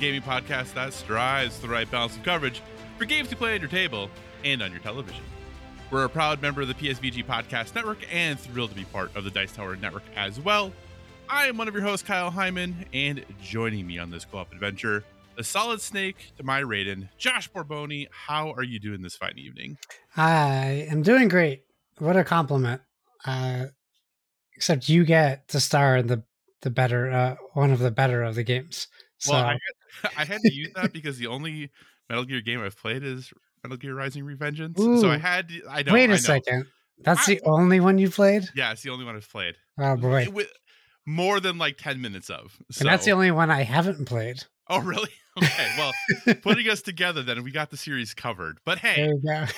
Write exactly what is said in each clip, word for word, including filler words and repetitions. Gaming podcast that strives for the right balance of coverage for games to play at your table and on your television. We're a proud member of the P S V G Podcast Network and thrilled to be part of the Dice Tower Network as well. I am one of your hosts, Kyle Hyman, and joining me on this co-op adventure, the Solid Snake to my Raiden, Josh Borboni. How are you doing this fine evening? I am doing great. What a compliment. Uh, except you get to star in the the better uh, one of the better of the games. So. Well, I had, I had to use that because the only Metal Gear game I've played is Metal Gear Rising: Revengeance. Ooh. So I had, to, I know. Wait a I know. second, that's I, the only one you played? Yeah, it's the only one I've played. Oh boy, with more than like ten minutes of. So. And that's the only one I haven't played. Oh really? Okay. Well, putting us together, then we got the series covered. But hey, there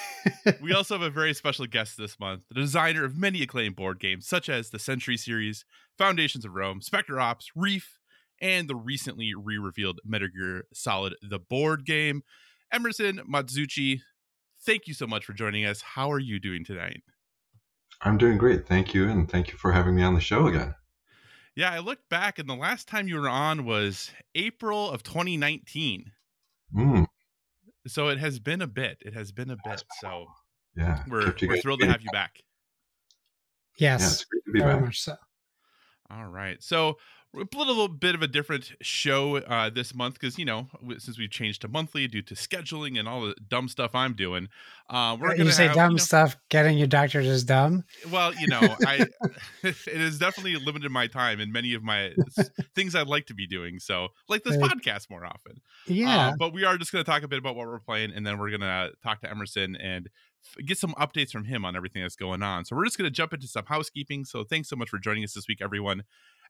we, go. We also have a very special guest this month: the designer of many acclaimed board games, such as the Century series, Foundations of Rome, Specter Ops, Reef, and the recently re-revealed Metal Gear Solid, the board game. Emerson Matsuuchi, thank you so much for joining us. How are you doing tonight? I'm doing great. Thank you. And thank you for having me on the show again. Yeah, I looked back and the last time you were on was April of twenty nineteen. Mm. So it has been a bit. It has been a bit. So yeah, we're, we're thrilled to have you back. Yes, yeah, it's great to be very back. Much so. All right. So a little bit of a different show uh, this month because, you know, since we've changed to monthly due to scheduling and all the dumb stuff I'm doing. Uh, we're going to say have, dumb you know, stuff. Getting your doctorate is dumb. Well, you know, I it has definitely limited my time and many of my things I'd like to be doing. So like this like, podcast more often. Yeah. Uh, but we are just going to talk a bit about what we're playing, and then we're going to talk to Emerson and get some updates from him on everything that's going on. So we're just going to jump into some housekeeping. So thanks so much for joining us this week, everyone.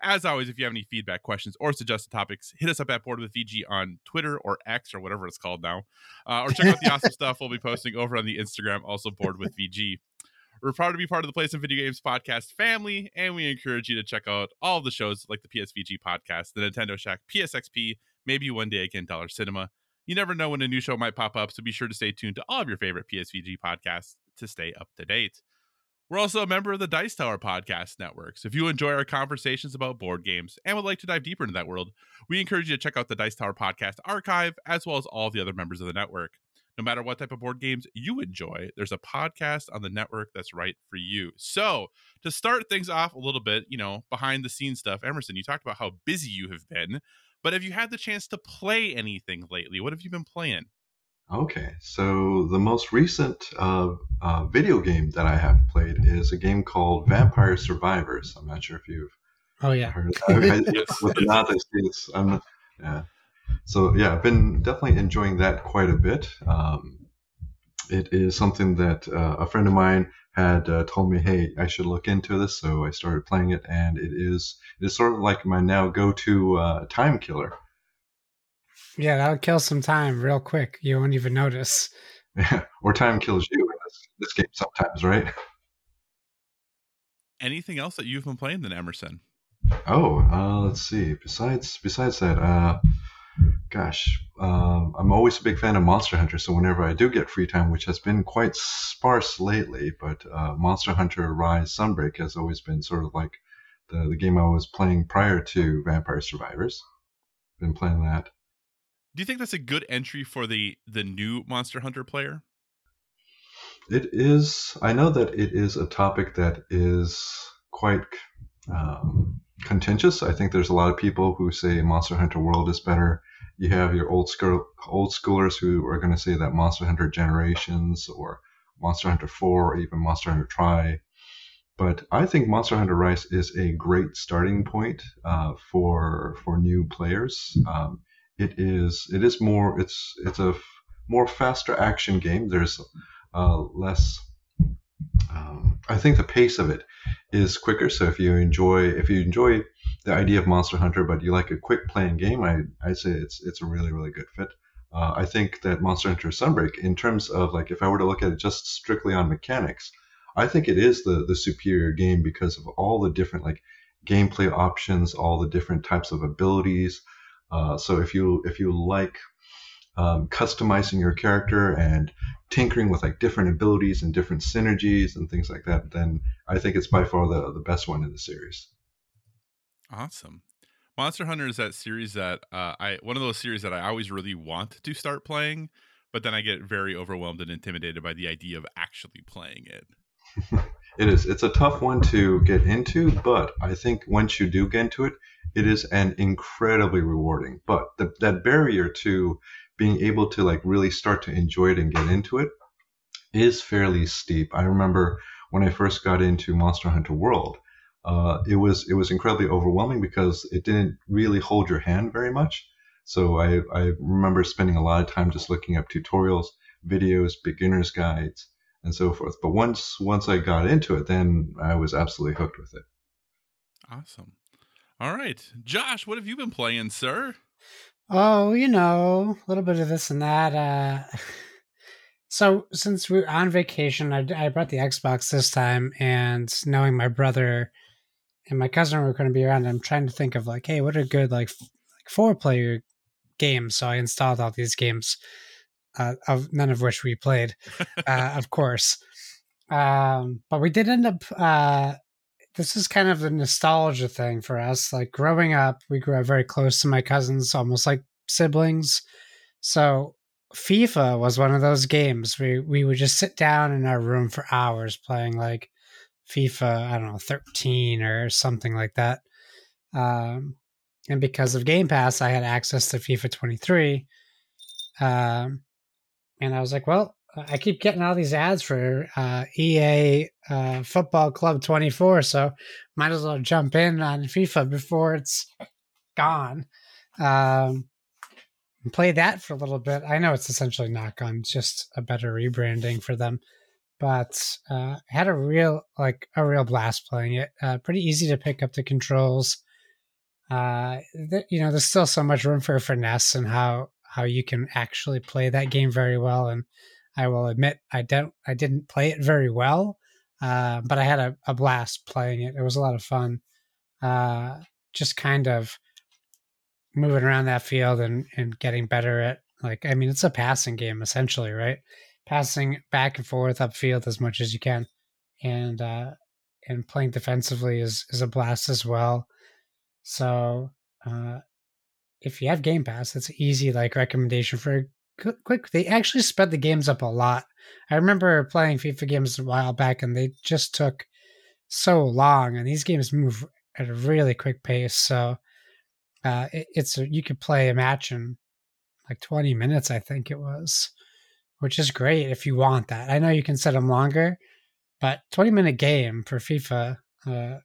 As always, if you have any feedback, questions, or suggested topics, hit us up at Board with V G on Twitter or X or whatever it's called now. Uh, or check out the awesome stuff we'll be posting over on the Instagram, also Board with V G. We're proud to be part of the Play Some Video Games podcast family, and we encourage you to check out all of the shows like the P S V G podcast, the Nintendo Shack, P S X P, maybe one day again, Dollar Cinema. You never know when a new show might pop up, so be sure to stay tuned to all of your favorite P S V G podcasts to stay up to date. We're also a member of the Dice Tower Podcast Network, so if you enjoy our conversations about board games and would like to dive deeper into that world, we encourage you to check out the Dice Tower Podcast archive, as well as all the other members of the network. No matter what type of board games you enjoy, there's a podcast on the network that's right for you. So to start things off a little bit, you know, behind the scenes stuff, Emerson, you talked about how busy you have been, but have you had the chance to play anything lately? What have you been playing? Okay, so the most recent uh, uh, video game that I have played is a game called Vampire Survivors. I'm not sure if you've oh yeah heard of that. I, yes. With the nod that states, I'm not, yeah. So yeah, I've been definitely enjoying that quite a bit. Um, it is something that uh, a friend of mine had uh, told me, hey, I should look into this. So I started playing it, and it is it is sort of like my now go-to uh, time killer. Yeah, that'll kill some time real quick. You won't even notice. Yeah, or time kills you in this, this game sometimes, right? Anything else that you've been playing then, Emerson? Oh, uh, let's see. Besides besides that, uh, gosh, um, I'm always a big fan of Monster Hunter, so whenever I do get free time, which has been quite sparse lately, but uh, Monster Hunter Rise Sunbreak has always been sort of like the, the game I was playing prior to Vampire Survivors. Been playing that. Do you think that's a good entry for the, the new Monster Hunter player? It is. I know that it is a topic that is quite um, contentious. I think there's a lot of people who say Monster Hunter World is better. You have your old school, old schoolers who are going to say that Monster Hunter Generations or Monster Hunter four or even Monster Hunter Tri. But I think Monster Hunter Rise is a great starting point uh, for for new players. Um, It is. It is more. It's. It's a f- more faster action game. There's uh, less. Um, I think the pace of it is quicker. So if you enjoy if you enjoy the idea of Monster Hunter, but you like a quick playing game, I I'd say it's it's a really really good fit. Uh, I think that Monster Hunter Sunbreak, in terms of like if I were to look at it just strictly on mechanics, I think it is the the superior game because of all the different like gameplay options, all the different types of abilities. Uh, so if you if you like um, customizing your character and tinkering with like different abilities and different synergies and things like that, then I think it's by far the the best one in the series. Awesome. Monster Hunter is that series that uh, I one of those series that I always really want to start playing, but then I get very overwhelmed and intimidated by the idea of actually playing it. It is. It's a tough one to get into, but I think once you do get into it, it is an incredibly rewarding. But the, that barrier to being able to like really start to enjoy it and get into it is fairly steep. I remember when I first got into Monster Hunter World, uh, it was it was incredibly overwhelming because it didn't really hold your hand very much. So I, I remember spending a lot of time just looking up tutorials, videos, beginner's guides, and so forth. But once once I got into it, then I was absolutely hooked with it. Awesome. All right. Josh, what have you been playing, sir? Oh, you know, a little bit of this and that. Uh, so since we're on vacation, I, I brought the Xbox this time, and knowing my brother and my cousin were going to be around, I'm trying to think of like, hey, what are good like, f- like four-player games? So I installed all these games. Uh, of none of which we played, uh, of course. Um, but we did end up, uh, this is kind of a nostalgia thing for us. Like growing up, we grew up very close to my cousins, almost like siblings. So FIFA was one of those games where we would just sit down in our room for hours playing like FIFA, I don't know, thirteen or something like that. Um, and because of Game Pass, I had access to FIFA twenty-three. Um, And I was like, well, I keep getting all these ads for uh, E A uh, Football Club twenty-four, so might as well jump in on FIFA before it's gone. Um, and play that for a little bit. I know it's essentially not gone, it's just a better rebranding for them. But uh, I had a real, like, a real blast playing it. Uh, pretty easy to pick up the controls. Uh, th- you know, there's still so much room for finesse and how... how you can actually play that game very well. And I will admit, I don't, I didn't play it very well, uh, but I had a, a blast playing it. It was a lot of fun. Uh, just kind of moving around that field and, and getting better at like, I mean, it's a passing game essentially, right? Passing back and forth upfield as much as you can. And, uh, and playing defensively is, is a blast as well. So, uh, if you have Game Pass, it's an easy like recommendation for a quick. They actually sped the games up a lot. I remember playing FIFA games a while back, and they just took so long. And these games move at a really quick pace, so uh, it, it's a, you could play a match in like twenty minutes, I think it was, which is great if you want that. I know you can set them longer, but twenty minute game for FIFA uh,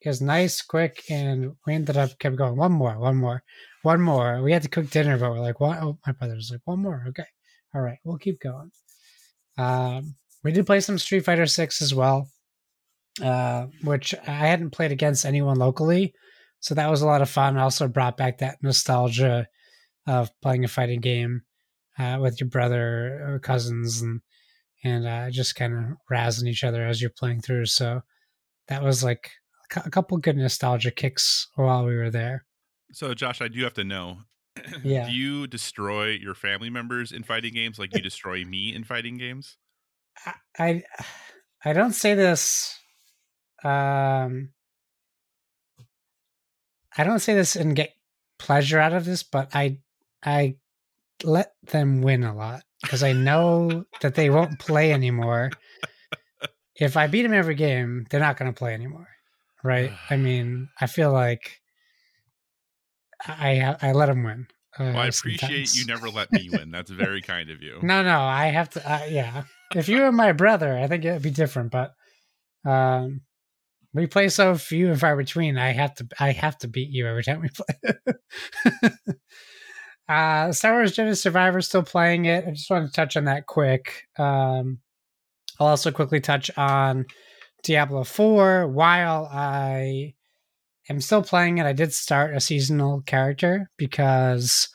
is nice, quick, and we ended up kept going one more, one more. One more. We had to cook dinner, but we're like, what? Oh, my brother was like, one more. Okay. All right. We'll keep going. Um, we did play some Street Fighter six as well, uh, which I hadn't played against anyone locally. So that was a lot of fun. Also brought back that nostalgia of playing a fighting game uh, with your brother or cousins and, and uh, just kind of razzing each other as you're playing through. So that was like a couple good nostalgia kicks while we were there. So, Josh, I do have to know, yeah. Do you destroy your family members in fighting games like you destroy me in fighting games? I, I I don't say this um, I don't say this and get pleasure out of this, but I I let them win a lot because I know that they won't play anymore. If I beat them every game, they're not going to play anymore, right? I mean, I feel like I I let them win. Uh, well, I appreciate sometimes. You never let me win. That's very kind of you. No, no, I have to. Uh, yeah, if you were my brother, I think it would be different. But um, we play so few and far between. I have to. I have to beat you every time we play. uh, Star Wars Jedi Survivor, still playing it. I just want to touch on that quick. Um, I'll also quickly touch on Diablo four, while I am still playing it, I did start a seasonal character because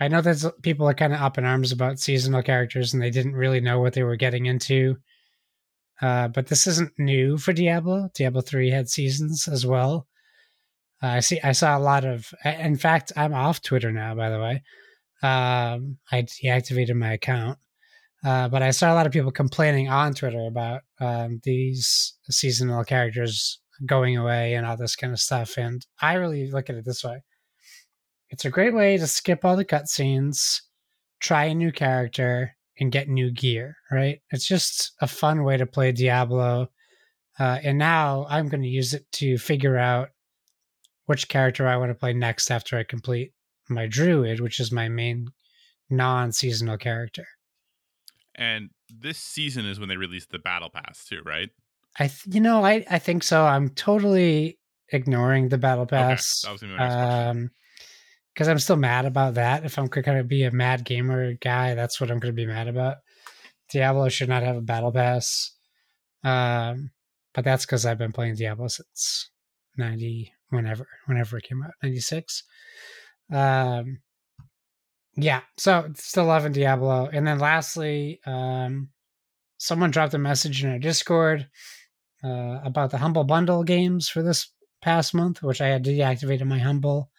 I know that people are kind of up in arms about seasonal characters and they didn't really know what they were getting into. Uh, but this isn't new for Diablo. Diablo three had seasons as well. Uh, I see. I saw a lot of... In fact, I'm off Twitter now, by the way. Um, I deactivated my account. Uh, but I saw a lot of people complaining on Twitter about um, these seasonal characters going away and all this kind of stuff. And I really look at it this way. It's a great way to skip all the cutscenes, try a new character, and get new gear, right? It's just a fun way to play Diablo. Uh, and now I'm going to use it to figure out which character I want to play next after I complete my Druid, which is my main non-seasonal character. And this season is when they released the Battle Pass too, right? I, th- you know, I, I think so. I'm totally ignoring the Battle Pass. Okay. That was gonna be my next question. Um, Because I'm still mad about that. If I'm going to be a mad gamer guy, that's what I'm going to be mad about. Diablo should not have a battle pass. Um, but that's because I've been playing Diablo since ninety, whenever, whenever it came out, ninety-six. Um, yeah, so still loving Diablo. And then lastly, um, someone dropped a message in our Discord uh, about the Humble Bundle games for this past month, which I had deactivated my Humble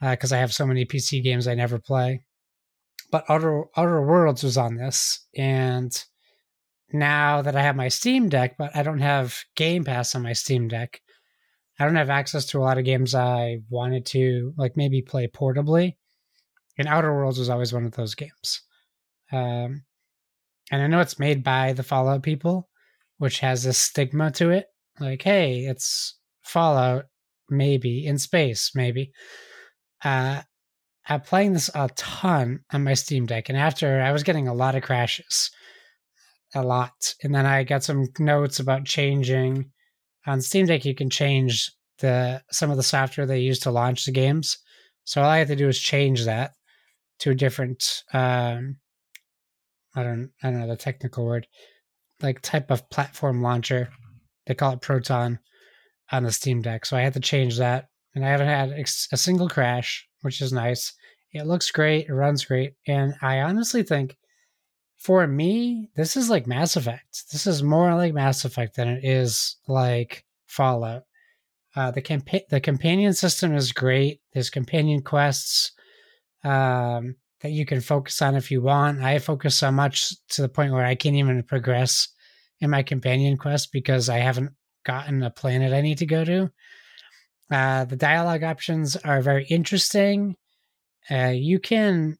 because uh, I have so many P C games I never play. But Outer, Outer Worlds was on this. And now that I have my Steam Deck, but I don't have Game Pass on my Steam Deck, I don't have access to a lot of games I wanted to, like, maybe play portably. And Outer Worlds was always one of those games. Um, and I know it's made by the Fallout people, which has this stigma to it. Like, hey, it's Fallout, maybe, in space, maybe. Uh, I'm playing this a ton on my Steam Deck, and after I was getting a lot of crashes, a lot, and then I got some notes about changing on Steam Deck. You can change the some of the software they use to launch the games. So all I had to do is change that to a different, um, I don't, I don't know the technical word, like type of platform launcher. They call it Proton on the Steam Deck. So I had to change that. And I haven't had a single crash, which is nice. It looks great. It runs great. And I honestly think, for me, this is like Mass Effect. This is more like Mass Effect than it is like Fallout. Uh, the, campa- the companion system is great. There's companion quests um, that you can focus on if you want. I focus so much to the point where I can't even progress in my companion quest because I haven't gotten a planet I need to go to. Uh, the dialogue options are very interesting. Uh, you can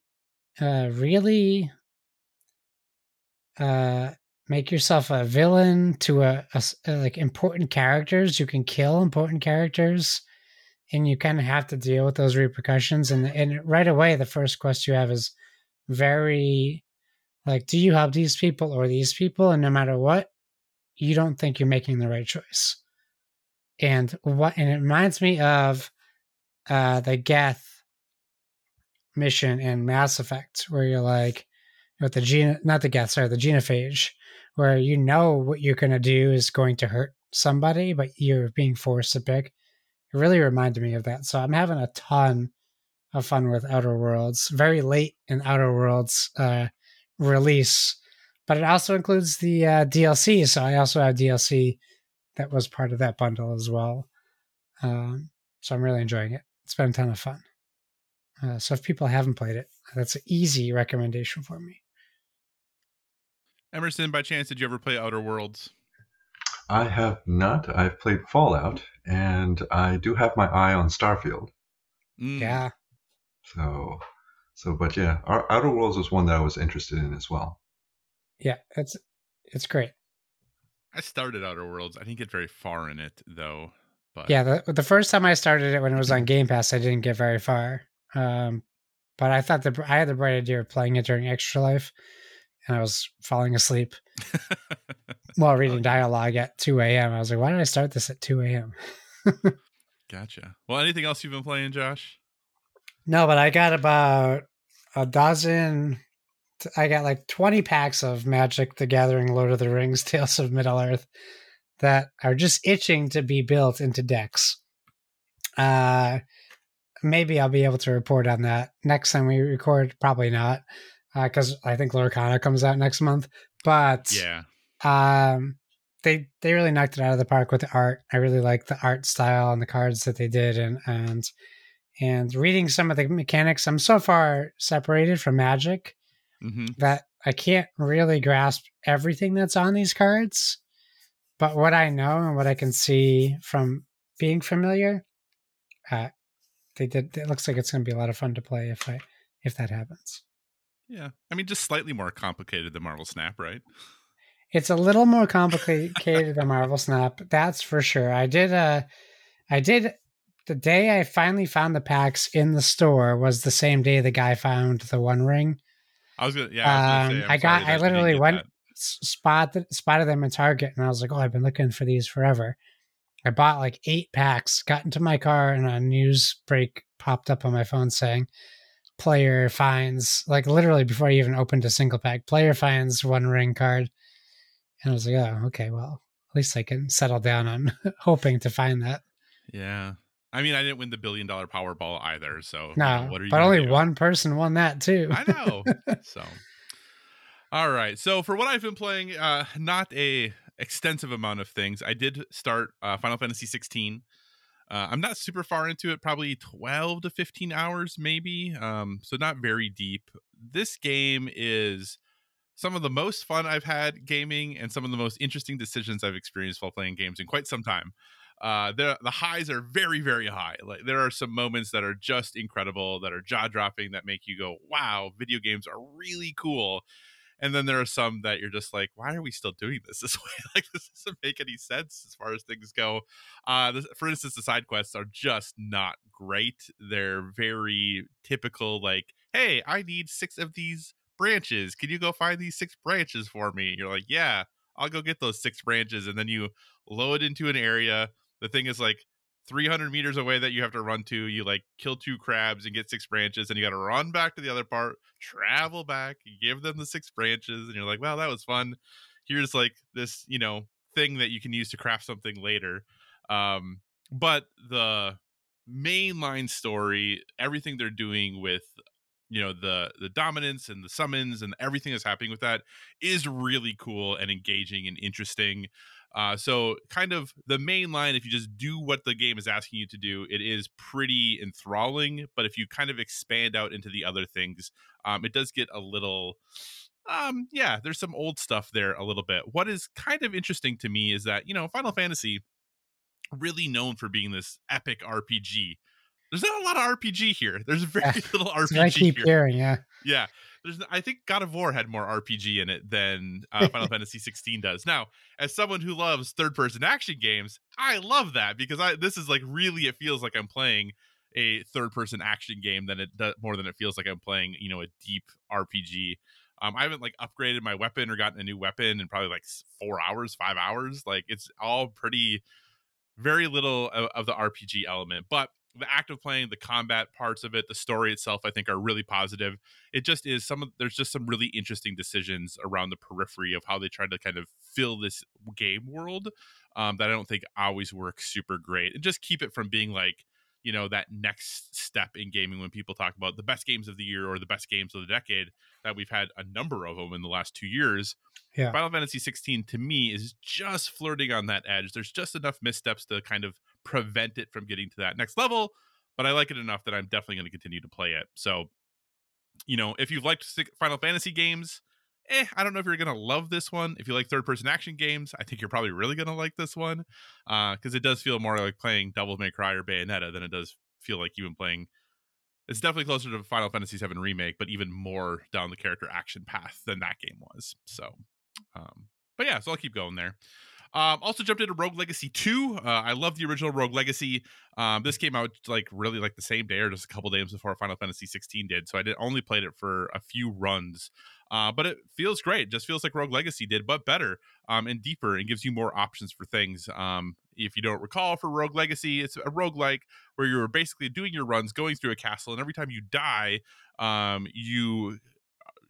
uh, really uh, make yourself a villain to a, a, a like important characters. You can kill important characters, and you kind of have to deal with those repercussions. And and right away, the first quest you have is very like, do you help these people or these people? And no matter what, you don't think you're making the right choice. And what and it reminds me of uh, the Geth mission in Mass Effect, where you're like, with the gene, not the Geth, sorry, the genophage, where you know what you're going to do is going to hurt somebody, but you're being forced to pick. It really reminded me of that. So I'm having a ton of fun with Outer Worlds. Very late in Outer Worlds uh, release, but it also includes the uh, D L C. So I also have D L C. That was part of that bundle as well. Um, so I'm really enjoying it. It's been a ton of fun. Uh, so if people haven't played it, that's an easy recommendation for me. Emerson, by chance, did you ever play Outer Worlds? I have not. I've played Fallout, and I do have my eye on Starfield. Mm. Yeah. So, so, but yeah, Outer Worlds was one that I was interested in as well. Yeah, it's, it's great. I started Outer Worlds. I didn't get very far in it, though. But yeah, the, the first time I started it when it was on Game Pass, I didn't get very far. Um, but I thought the I had the bright idea of playing it during Extra Life, and I was falling asleep while reading dialogue at two a.m. I was like, why did I start this at two a.m.? Gotcha. Well, anything else you've been playing, Josh? No, but I got about a dozen... I got like twenty packs of Magic the Gathering, Lord of the Rings, Tales of Middle-earth, that are just itching to be built into decks. Uh, maybe I'll be able to report on that next time we record. Probably not, because uh, I think Lorcana comes out next month. But yeah, um, they they really knocked it out of the park with the art. I really like the art style and the cards that they did, and and and reading some of the mechanics. I'm so far separated from Magic mm-hmm. that I can't really grasp everything that's on these cards. But what I know and what I can see from being familiar, uh, they did. It looks like it's going to be a lot of fun to play if I if that happens. Yeah, I mean, just slightly more complicated than Marvel Snap, right? It's a little more complicated than Marvel Snap, that's for sure. I did. Uh, I did. The day I finally found the packs in the store was the same day the guy found the One Ring. I was gonna. Yeah, I, was gonna say, I got. I literally went that. spotted spotted them in Target, and I was like, "Oh, I've been looking for these forever." I bought like eight packs, got into my car, and a news break popped up on my phone saying, player finds, like literally before I even opened a single pack, player finds One Ring card. And I was like, oh, okay, well, at least I can settle down on hoping to find that. Yeah. I mean, I didn't win the billion dollar Powerball either. So, no, what are you but only do? One person won that too. I know. So, all right. So, for what I've been playing, uh, not a. extensive amount of things. I did start uh, Final Fantasy sixteen. Uh, I'm not super far into it, probably twelve to fifteen hours maybe. Um, so not very deep. This game is some of the most fun I've had gaming and some of the most interesting decisions I've experienced while playing games in quite some time. Uh, the, the highs are very, very high. Like there are some moments that are just incredible, that are jaw-dropping, that make you go, wow, video games are really cool. And then there are some that you're just like, why are we still doing this this way? Like, this doesn't make any sense as far as things go. Uh, this, for instance, the side quests are just not great. They're very typical, like, hey, I need six of these branches. Can you go find these six branches for me? And you're like, yeah, I'll go get those six branches. And then you load into an area. The thing is, like, three hundred meters away that you have to run to. You like kill two crabs and get six branches, and you got to run back to the other part, travel back, give them the six branches, and you're like, wow, that was fun. Here's like this, you know, thing that you can use to craft something later. Um, but the mainline story, everything they're doing with, you know, the the dominance and the summons and everything that's happening with that is really cool and engaging and interesting. Uh, so kind of the main line, if you just do what the game is asking you to do, it is pretty enthralling. But if you kind of expand out into the other things, um, it does get a little, um, yeah, there's some old stuff there a little bit. What is kind of interesting to me is that, you know, Final Fantasy really known for being this epic R P G. There's not a lot of R P G here. There's very yeah, little R P G I keep here. Hearing, yeah. Yeah. There's, I think God of War had more R P G in it than uh, Final Fantasy sixteen does. Now, as someone who loves third-person action games, I love that because I this is like really it feels like I'm playing a third-person action game than it does, more than it feels like I'm playing, you know, a deep R P G. Um, I haven't like upgraded my weapon or gotten a new weapon in probably like four hours, five hours. Like it's all pretty, very little of, of the R P G element, but. The act of playing, the combat parts of it, the story itself, I think are really positive. It just is some of, there's just some really interesting decisions around the periphery of how they try to kind of fill this game world um, that I don't think always works super great. And just keep it from being like, you know, that next step in gaming when people talk about the best games of the year or the best games of the decade that we've had a number of them in the last two years. Yeah. Final Fantasy sixteen to me is just flirting on that edge. There's just enough missteps to kind of prevent it from getting to that next level, but I like it enough that I'm definitely going to continue to play it. So, you know, if you've liked Final Fantasy games, eh, I don't know if you're going to love this one. If you like third-person action games, I think you're probably really going to like this one uh, because it does feel more like playing Devil May Cry or Bayonetta than it does feel like you've been playing. It's definitely closer to Final Fantasy seven Remake, but even more down the character action path than that game was. So, um, but yeah, so I'll keep going there. Um, also jumped into Rogue Legacy two. Uh, I love the original Rogue Legacy. Um, this came out like really like the same day or just a couple days before Final Fantasy sixteen did. So I did only played it for a few runs, uh, but it feels great. It just feels like Rogue Legacy did, but better um, and deeper, and gives you more options for things. Um, if you don't recall, for Rogue Legacy, it's a roguelike where you're basically doing your runs, going through a castle, and every time you die, um, you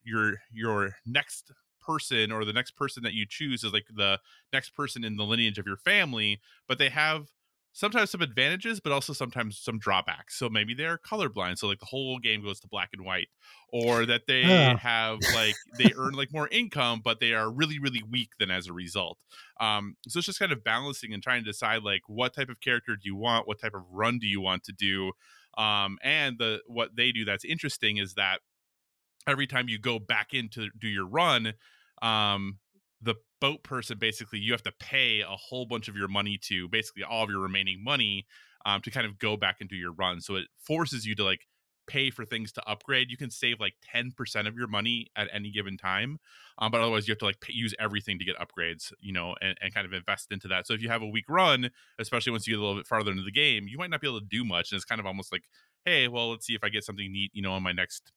your your next person or the next person that you choose is like the next person in the lineage of your family, but they have sometimes some advantages, but also sometimes some drawbacks. So maybe they're colorblind, so like the whole game goes to black and white, or that they yeah. have like they earn like more income, but they are really, really weak then as a result. Um, so it's just kind of balancing and trying to decide like what type of character do you want, what type of run do you want to do, um, and the what they do that's interesting is that every time you go back in to do your run, um, the boat person, basically you have to pay a whole bunch of your money to basically all of your remaining money um, to kind of go back and do your run. So it forces you to like pay for things to upgrade. You can save like ten percent of your money at any given time. Um, but otherwise you have to like pay, use everything to get upgrades, you know, and, and kind of invest into that. So if you have a weak run, especially once you get a little bit farther into the game, you might not be able to do much. And it's kind of almost like, hey, well, let's see if I get something neat, you know, on my next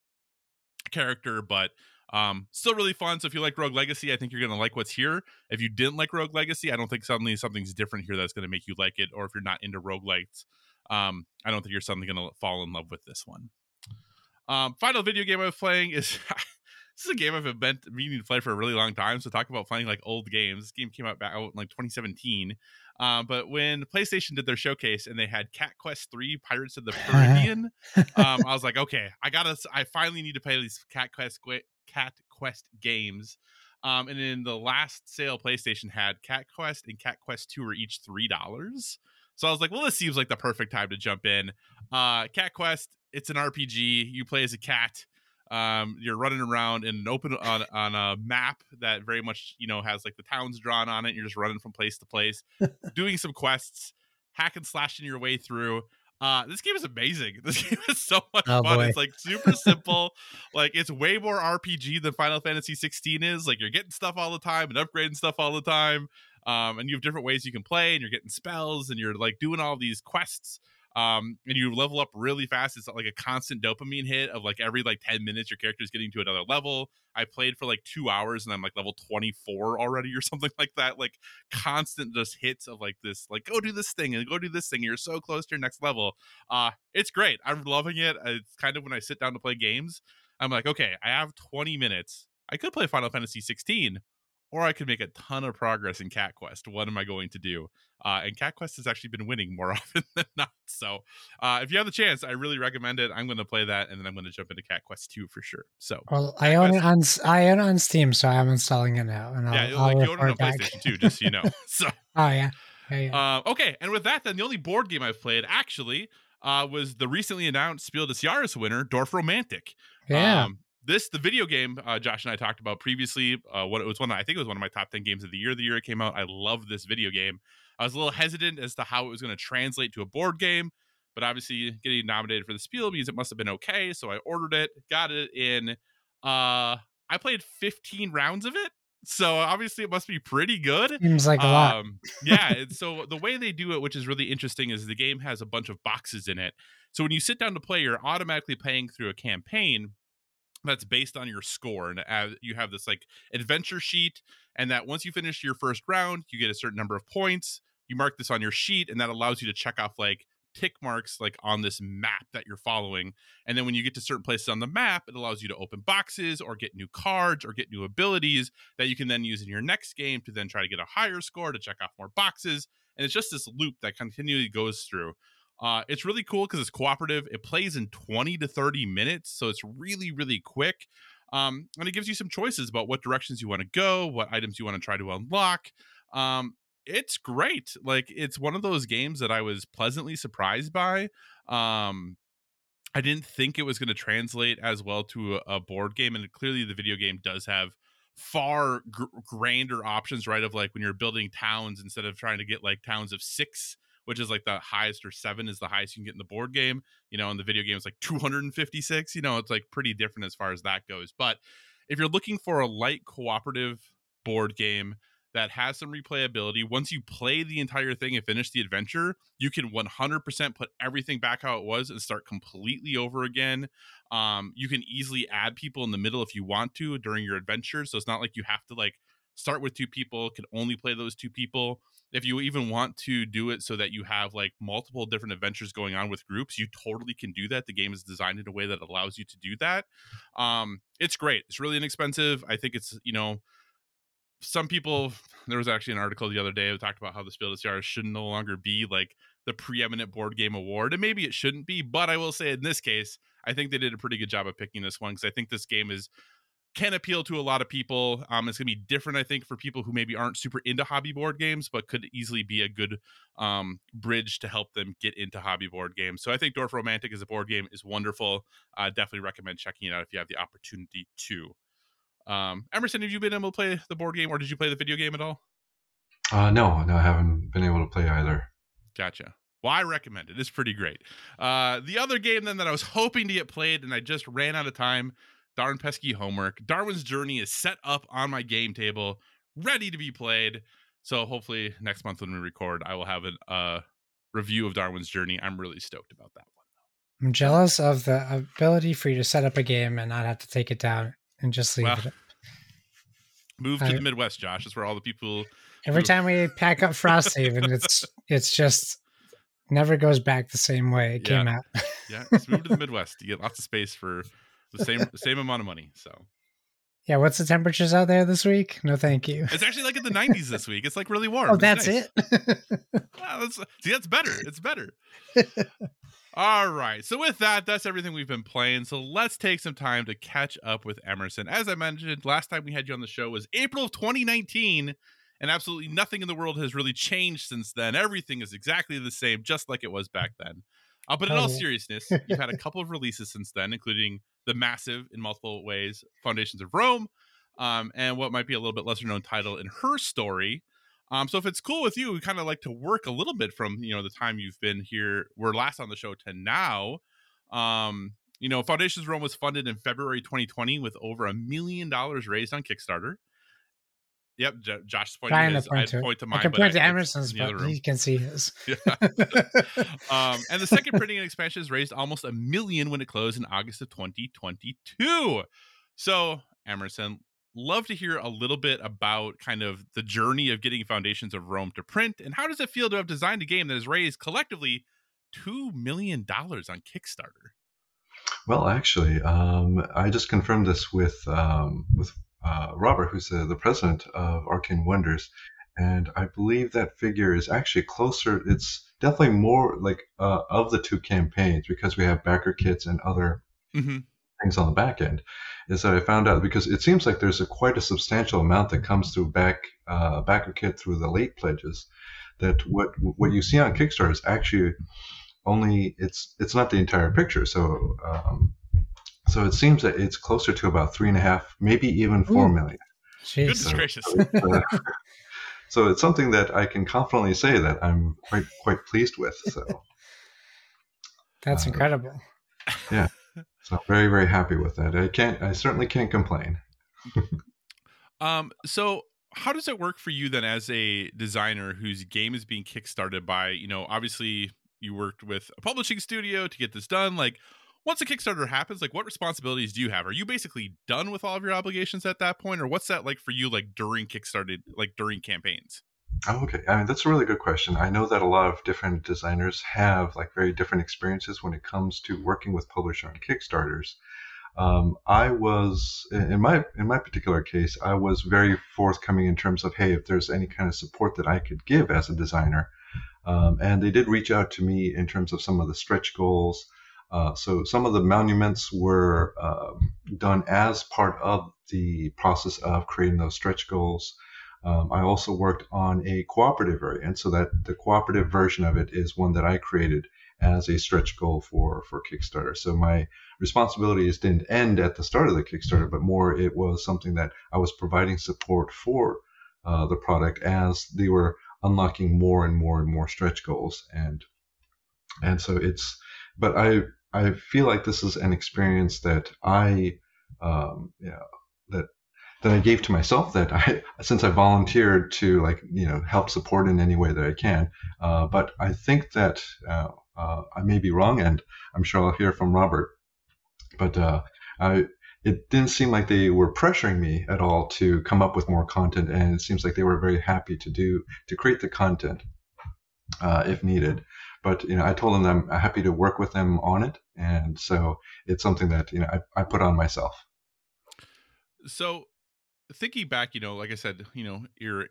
character, but um still really fun. So if you like Rogue Legacy, I think you're gonna like what's here. If you didn't like Rogue Legacy, I don't think suddenly something's different here that's gonna make you like it. Or if you're not into roguelites, um I don't think you're suddenly gonna fall in love with this one. Um final video game I'm playing is this is a game I've been meaning to play for a really long time. So talk about playing like old games. This game came out back out in like twenty seventeen. Um, but when PlayStation did their showcase and they had Cat Quest three, Pirates of the Caribbean, um, I was like, okay, I gotta, I finally need to play these Cat Quest Cat Quest games. Um, and in the last sale, PlayStation had Cat Quest and Cat Quest two were each three dollars. So I was like, well, this seems like the perfect time to jump in. Uh, Cat Quest, it's an R P G. You play as a cat. Um, you're running around in an open on, on a map that very much, you know, has like the towns drawn on it. You're just running from place to place, doing some quests, hack and slashing your way through. Uh, this game is amazing. This game is so much oh, fun. Boy. It's like super simple. Like it's way more R P G than Final Fantasy sixteen is. Like you're getting stuff all the time and upgrading stuff all the time. Um, and you have different ways you can play and you're getting spells and you're like doing all these quests. Um, and you level up really fast. It's like a constant dopamine hit of like every like ten minutes your character is getting to another level. I played for like two hours and I'm like level twenty-four already or something like that. Like constant just hits of like this, like go do this thing and go do this thing. You're so close to your next level. Uh, it's great. I'm loving it. It's kind of when I sit down to play games, I'm like, okay, I have twenty minutes. I could play Final Fantasy sixteen. Or I could make a ton of progress in Cat Quest. What am I going to do? Uh, and Cat Quest has actually been winning more often than not. So uh, if you have the chance, I really recommend it. I'm going to play that, and then I'm going to jump into Cat Quest two for sure. So well, Cat I own Quest. it on I own it on Steam, so I'm installing it now. And I'll, yeah, I'll like, you own it on back. PlayStation two, just so you know. So oh yeah, yeah, yeah. Uh, okay. And with that, then the only board game I've played actually uh, was the recently announced Spiel des Jahres winner, Dorf Romantic. Yeah. Um, This, the video game uh, Josh and I talked about previously, uh, what it was one of, I think it was one of my top ten games of the year, the year it came out. I love this video game. I was a little hesitant as to how it was going to translate to a board game, but obviously getting nominated for the Spiel means it must have been okay. So I ordered it, got it in. Uh, I played fifteen rounds of it. So obviously it must be pretty good. Seems like a lot. Um, yeah. And so the way they do it, which is really interesting, is the game has a bunch of boxes in it. So when you sit down to play, you're automatically playing through a campaign that's based on your score. And uh, you have this like adventure sheet, and that once you finish your first round, you get a certain number of points. You mark this on your sheet, and that allows you to check off like tick marks like on this map that you're following. And then when you get to certain places on the map, it allows you to open boxes or get new cards or get new abilities that you can then use in your next game to then try to get a higher score to check off more boxes. And it's just this loop that continually goes through. Uh, it's really cool because it's cooperative. It plays in twenty to thirty minutes, so it's really, really quick. Um, and it gives you some choices about what directions you want to go, what items you want to try to unlock. Um, it's great. Like, it's one of those games that I was pleasantly surprised by. Um, I didn't think it was going to translate as well to a, a board game, and clearly the video game does have far gr- grander options, right? Of like when you're building towns, instead of trying to get like towns of six, which is like the highest, or seven is the highest you can get in the board game, you know, in the video game it's like two hundred fifty-six, you know, it's like pretty different as far as that goes. But if you're looking for a light cooperative board game that has some replayability, once you play the entire thing and finish the adventure, you can one hundred percent put everything back how it was and start completely over again. Um, you can easily add people in the middle if you want to during your adventure. So it's not like you have to like start with two people, can only play those two people. If you even want to do it so that you have like multiple different adventures going on with groups, you totally can do that. The game is designed in a way that allows you to do that. Um, it's great. It's really inexpensive. I think it's, you know, some people, there was actually an article the other day that talked about how the Spiel des Jahres should no longer be like the preeminent board game award. And maybe it shouldn't be, but I will say in this case, I think they did a pretty good job of picking this one because I think this game is can appeal to a lot of people. Um, it's going to be different, I think, for people who maybe aren't super into hobby board games, but could easily be a good um, bridge to help them get into hobby board games. So I think Dwarf Romantic as a board game is wonderful. I uh, definitely recommend checking it out if you have the opportunity to. Um, Emerson, have you been able to play the board game or did you play the video game at all? Uh, no, no, I haven't been able to play either. Gotcha. Well, I recommend it. It's pretty great. Uh, the other game then that I was hoping to get played and I just ran out of time, darn pesky homework. Darwin's Journey is set up on my game table, ready to be played. So hopefully next month when we record, I will have a uh, review of Darwin's Journey. I'm really stoked about that one, though. I'm jealous of the ability for you to set up a game and not have to take it down and just leave well, it. Move to I, the Midwest, Josh. That's where all the people... Every move. Time we pack up Frost Save, and it's it's just... never goes back the same way it yeah. came out. Yeah, just move to the Midwest. You get lots of space for the same same amount of money. So, yeah, what's the temperatures out there this week? No, thank you. It's actually like in the nineties this week. It's like really warm. Oh, that's nice. It. Wow, that's, see, that's better. It's better. All right. So with that, that's everything we've been playing. So let's take some time to catch up with Emerson. As I mentioned, last time we had you on the show was April of twenty nineteen. And absolutely nothing in the world has really changed since then. Everything is exactly the same, just like it was back then. Uh, but in all seriousness, you've had a couple of releases since then, including the massive, in multiple ways, Foundations of Rome, um, and what might be a little bit lesser known title in HerStory. Um, so if it's cool with you, we kind of like to work a little bit from, you know, the time you've been here, we're last on the show to now. Um, you know, Foundations of Rome was funded in February twenty twenty with over a million dollars raised on Kickstarter. Yep, J- Josh's point is I point to mine. I can point but to I, Emerson's, but he can see his. Yeah. um, and the second printing and expansion has raised almost a million when it closed in August of twenty twenty-two. So, Emerson, love to hear a little bit about kind of the journey of getting Foundations of Rome to print, and how does it feel to have designed a game that has raised collectively two million dollars on Kickstarter? Well, actually, um, I just confirmed this with um, with. Uh, Robert, who's uh, the president of Arcane Wonders, and I believe that figure is actually closer. It's definitely more like uh, of the two campaigns, because we have backer kits and other mm-hmm. things on the back end. Is that I found out, because it seems like there's a quite a substantial amount that comes through back uh, backer kit through the late pledges. That what what you see on Kickstarter is actually only it's it's not the entire picture. So. Um, So it seems that it's closer to about three and a half, maybe even four Ooh. million. Jeez. Goodness so, gracious! So it's, uh, so it's something that I can confidently say that I'm quite quite pleased with. So that's uh, incredible. Yeah, so very very happy with that. I can't. I certainly can't complain. um. So how does it work for you then, as a designer whose game is being kickstarted by, you know, obviously you worked with a publishing studio to get this done, like. Once a Kickstarter happens, like what responsibilities do you have? Are you basically done with all of your obligations at that point? Or what's that like for you, like during Kickstarter, like during campaigns? Oh, okay. I mean, that's a really good question. I know that a lot of different designers have like very different experiences when it comes to working with publisher on Kickstarters. Um, I was in my, in my particular case, I was very forthcoming in terms of, hey, if there's any kind of support that I could give as a designer. Um, and they did reach out to me in terms of some of the stretch goals. Uh, so some of the monuments were uh, done as part of the process of creating those stretch goals. Um, I also worked on a cooperative variant, so that the cooperative version of it is one that I created as a stretch goal for, for Kickstarter. So my responsibilities didn't end at the start of the Kickstarter, but more it was something that I was providing support for uh, the product as they were unlocking more and more and more stretch goals. And and so it's, but I... I feel like this is an experience that I, um, you know, that that I gave to myself. That I, since I volunteered to, like, you know, help support in any way that I can. Uh, but I think that uh, uh, I may be wrong, and I'm sure I'll hear from Robert. But uh, I, it didn't seem like they were pressuring me at all to come up with more content, and it seems like they were very happy to do to create the content uh, if needed. But you know, I told them that I'm happy to work with them on it, and so it's something that you know I, I put on myself. So thinking back, you know, like I said, you know, you're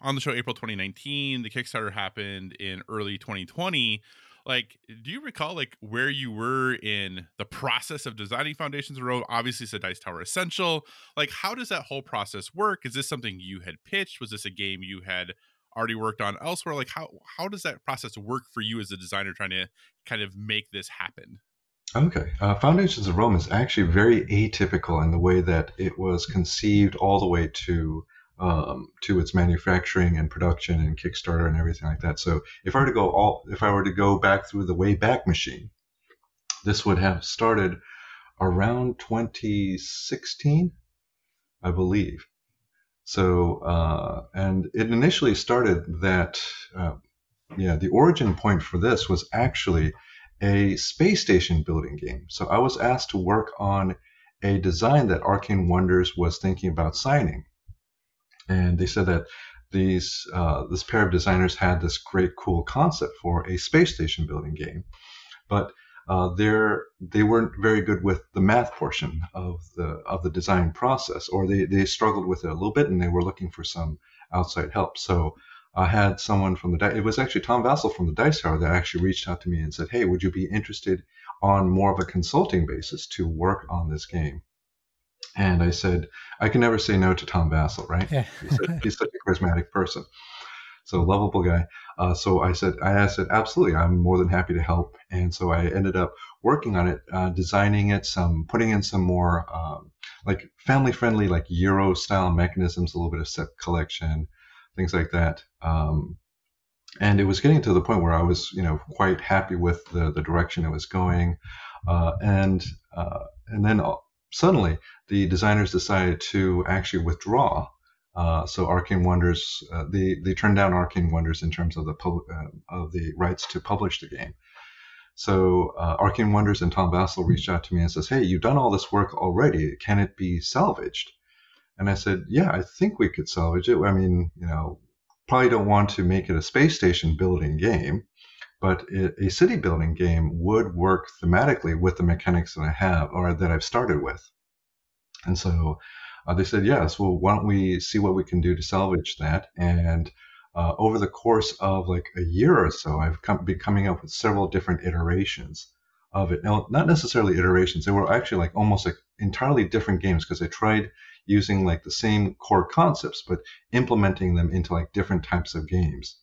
on the show April twenty nineteen. The Kickstarter happened in early twenty twenty. Like, do you recall like where you were in the process of designing Foundations of Rome? Obviously, it's a Dice Tower Essential. Like, how does that whole process work? Is this something you had pitched? Was this a game you had already worked on elsewhere? Like, how how does that process work for you as a designer trying to kind of make this happen? Okay. Uh, Foundations of Rome is actually very atypical in the way that it was conceived all the way to um, to its manufacturing and production and Kickstarter and everything like that. So if I were to go all, if I were to go back through the way back machine, this would have started around twenty sixteen, I believe. So, uh, and it initially started that, uh, yeah, the origin point for this was actually a space station building game. So I was asked to work on a design that Arcane Wonders was thinking about signing. And they said that these uh, this pair of designers had this great, cool concept for a space station building game, but uh, they're they weren't very good with the math portion of the of the design process, or they, they struggled with it a little bit, and they were looking for some outside help. So I had someone from the it was actually Tom Vassell from the Dice Tower that actually reached out to me and said, "Hey, would you be interested on more of a consulting basis to work on this game?" And I said, I can never say no to Tom Vassell, right? Yeah. he's, such, he's such a charismatic person. So lovable guy. Uh, so I said, I said, absolutely, I'm more than happy to help. And so I ended up working on it, uh, designing it, some putting in some more um, like family-friendly, like Euro-style mechanisms, a little bit of set collection, things like that. Um, and it was getting to the point where I was, you know, quite happy with the, the direction it was going. Uh, and uh, and then all, suddenly, the designers decided to actually withdraw. Uh, so Arcane Wonders, uh, they, they turned down Arcane Wonders in terms of the pub- uh, of the rights to publish the game. So uh, Arcane Wonders and Tom Vassell reached out to me and says, "Hey, you've done all this work already. Can it be salvaged?" And I said, "Yeah, I think we could salvage it. I mean, you know, probably don't want to make it a space station building game, but a city building game would work thematically with the mechanics that I have or that I've started with." And so uh, they said, yes, well, why don't we see what we can do to salvage that? And uh, over the course of like a year or so, I've come, been coming up with several different iterations of it. Now, not necessarily iterations. They were actually like almost like entirely different games because I tried using like the same core concepts, but implementing them into like different types of games.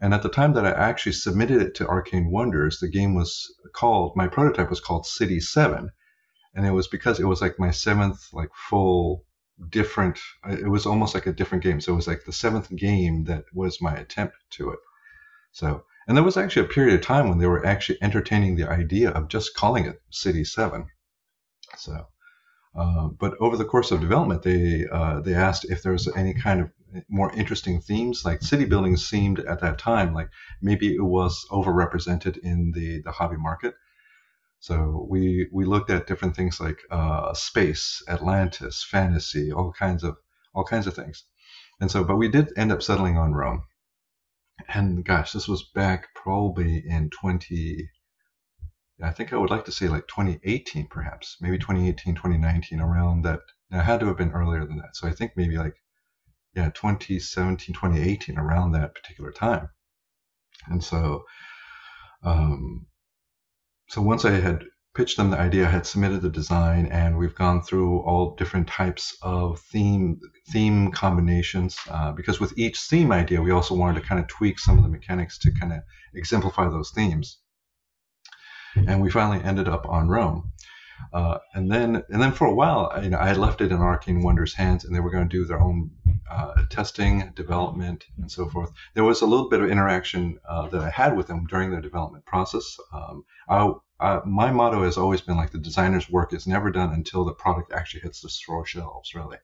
And at the time that I actually submitted it to Arcane Wonders, the game was called, my prototype was called City seven. And it was because it was like my seventh, like full different, it was almost like a different game. So it was like the seventh game that was my attempt to it. So, and there was actually a period of time when they were actually entertaining the idea of just calling it City seven. So, uh, but over the course of development, they uh, they asked if there was any kind of more interesting themes. Like city building seemed at that time like maybe it was overrepresented in the the hobby market, so we we looked at different things like uh space, Atlantis, fantasy, all kinds of all kinds of things. And so but we did end up settling on Rome. And gosh, this was back probably in twenty I think I would like to say like twenty eighteen, perhaps maybe twenty eighteen, twenty nineteen, around that. Now, it had to have been earlier than that, so I think maybe like yeah, twenty seventeen, twenty eighteen, around that particular time. And so um, so once I had pitched them the idea, I had submitted the design, and we've gone through all different types of theme theme combinations, uh, because with each theme idea, we also wanted to kind of tweak some of the mechanics to kind of exemplify those themes. And we finally ended up on Rome. Uh, and then, and then for a while, you know, I had left it in Arcane Wonders' hands, and they were going to do their own uh, testing, development, and so forth. There was a little bit of interaction uh, that I had with them during their development process. Um, I, I, my motto has always been like the designer's work is never done until the product actually hits the store shelves, really.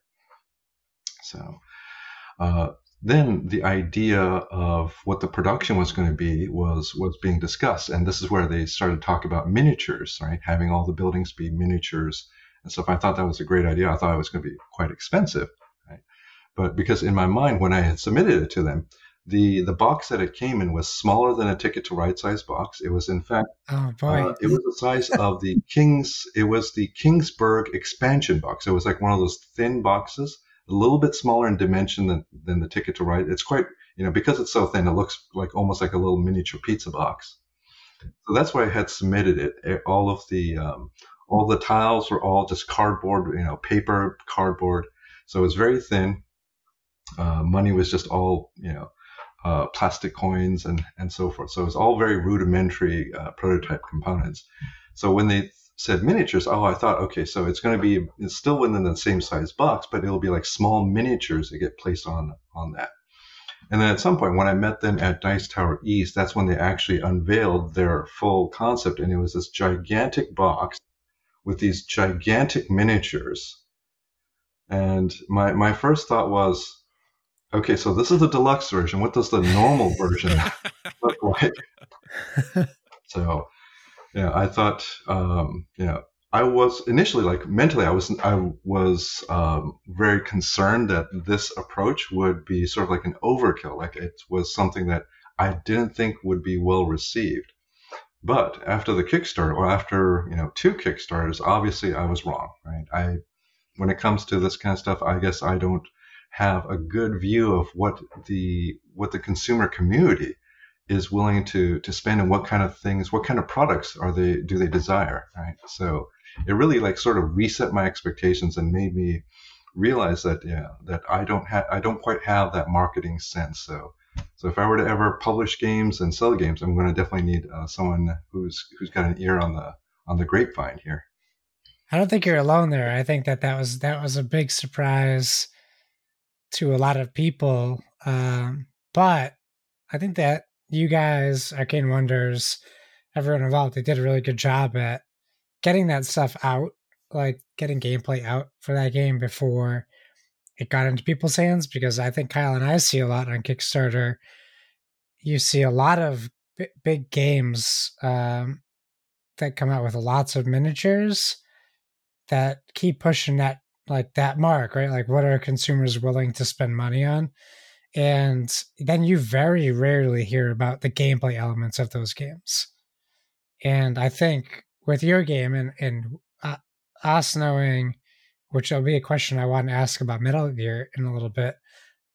So uh, then the idea of what the production was going to be was was being discussed, and this is where they started to talk about miniatures, right? Having all the buildings be miniatures and stuff. I thought that was a great idea. I thought it was going to be quite expensive, right? But because in my mind, when I had submitted it to them, the the box that it came in was smaller than a Ticket to Ride size box. It was, in fact, oh, uh, it was the size of the Kings. It was the Kingsburg expansion box. It was like one of those thin boxes, a little bit smaller in dimension than, than the Ticket to Ride. It's quite, you know, because it's so thin, it looks like almost like a little miniature pizza box. So that's why I had submitted it. All of the um, all the tiles were all just cardboard, you know, paper cardboard. So it was very thin. Uh, money was just all, you know, uh, plastic coins and, and so forth. So it was all very rudimentary uh, prototype components. So when they said miniatures, oh, I thought, okay, so it's going to be, it's still within the same size box, but it'll be like small miniatures that get placed on on that. And then at some point when I met them at Dice Tower East, that's when they actually unveiled their full concept. And it was this gigantic box with these gigantic miniatures. And my, my first thought was, okay, so this is the deluxe version. What does the normal version look like? So, yeah, I thought, um, you know, I was initially, like, mentally, I was I was um, very concerned that this approach would be sort of like an overkill. Like, it was something that I didn't think would be well received. But after the Kickstarter, or after, you know, two Kickstarters, obviously I was wrong, right? I, when it comes to this kind of stuff, I guess I don't have a good view of what the what the consumer community is willing to to spend and what kind of things, what kind of products are they do they desire, right? So it really, like, sort of reset my expectations and made me realize that yeah that I don't have I don't quite have that marketing sense. So so if I were to ever publish games and sell games, I'm going to definitely need uh, someone who's who's got an ear on the on the grapevine here. I don't think you're alone there. I think that that was that was a big surprise to a lot of people, um, but I think that you guys, Arcane Wonders, everyone involved, they did a really good job at getting that stuff out, like getting gameplay out for that game before it got into people's hands. Because I think Kyle and I see a lot on Kickstarter. You see a lot of b- big games um, that come out with lots of miniatures that keep pushing that, like, that mark, right? Like, what are consumers willing to spend money on? And then you very rarely hear about the gameplay elements of those games. And I think with your game and, and uh, us knowing, which will be a question I want to ask about Metal Gear in a little bit,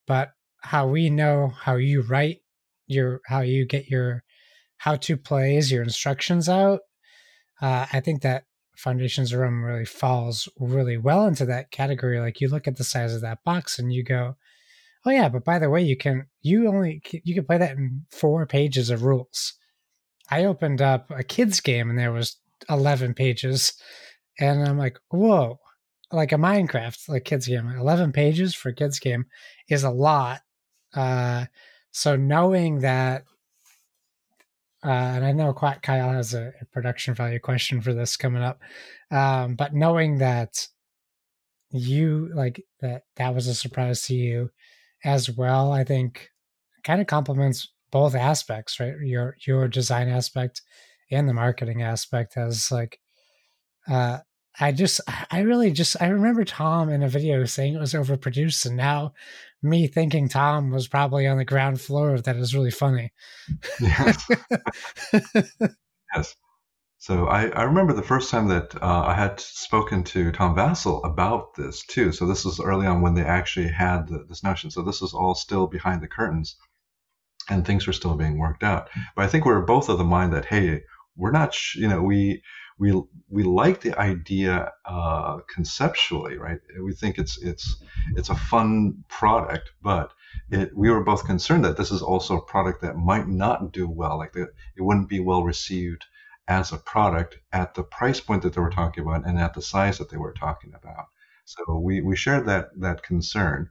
but how we know how you write your, how you get your how-to plays, your instructions out, uh, I think that Foundations of Rome really falls really well into that category. Like, you look at the size of that box and you go, oh yeah, but by the way, you can you only you can play that in four pages of rules. I opened up a kid's game and there was eleven pages, and I'm like, whoa, like a Minecraft, like kids game, eleven pages for a kids game is a lot. Uh, so knowing that, uh, and I know Kyle has a production value question for this coming up, um, but knowing that you like that that was a surprise to you as well, I think kind of complements both aspects, right? Your, your design aspect and the marketing aspect. As like, uh, I just, I really just, I remember Tom in a video saying it was overproduced, and now me thinking Tom was probably on the ground floor of that is really funny. Yes. Yes. So I, I remember the first time that uh, I had spoken to Tom Vassell about this too. So this was early on when they actually had the, this notion. So this was all still behind the curtains and things were still being worked out. But I think we were both of the mind that, hey, we're not, sh- you know, we we we like the idea uh, conceptually, right? We think it's it's it's a fun product, but it, we were both concerned that this is also a product that might not do well. Like the, it wouldn't be well received as a product at the price point that they were talking about and at the size that they were talking about. So we, we shared that that concern.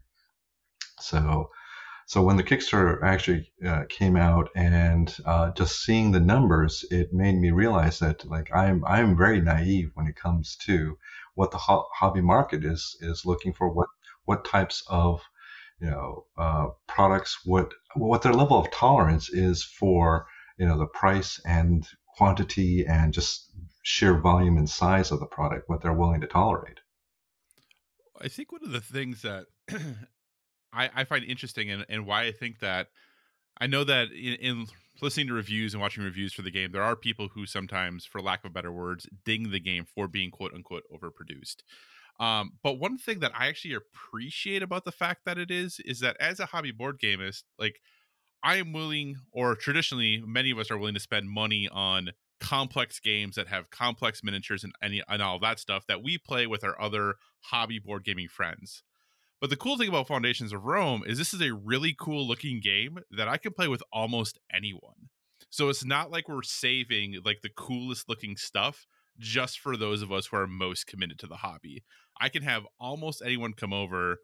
So so when the Kickstarter actually uh, came out and uh, just seeing the numbers, it made me realize that, like, I'm I'm very naive when it comes to what the ho- hobby market is is looking for, what what types of, you know, uh, products, what what their level of tolerance is for, you know, the price and quantity and just sheer volume and size of the product, what they're willing to tolerate. I think one of the things that I, I find interesting, and, and why I think that, I know that in, in listening to reviews and watching reviews for the game, there are people who sometimes, for lack of better words, ding the game for being quote unquote overproduced. Um, but one thing that I actually appreciate about the fact that it is, is that as a hobby board gamist, like I am willing, or traditionally many of us are willing to spend money on complex games that have complex miniatures and, and, and all that stuff that we play with our other hobby board gaming friends. But the cool thing about Foundations of Rome is this is a really cool looking game that I can play with almost anyone. So it's not like we're saving like the coolest looking stuff just for those of us who are most committed to the hobby. I can have almost anyone come over,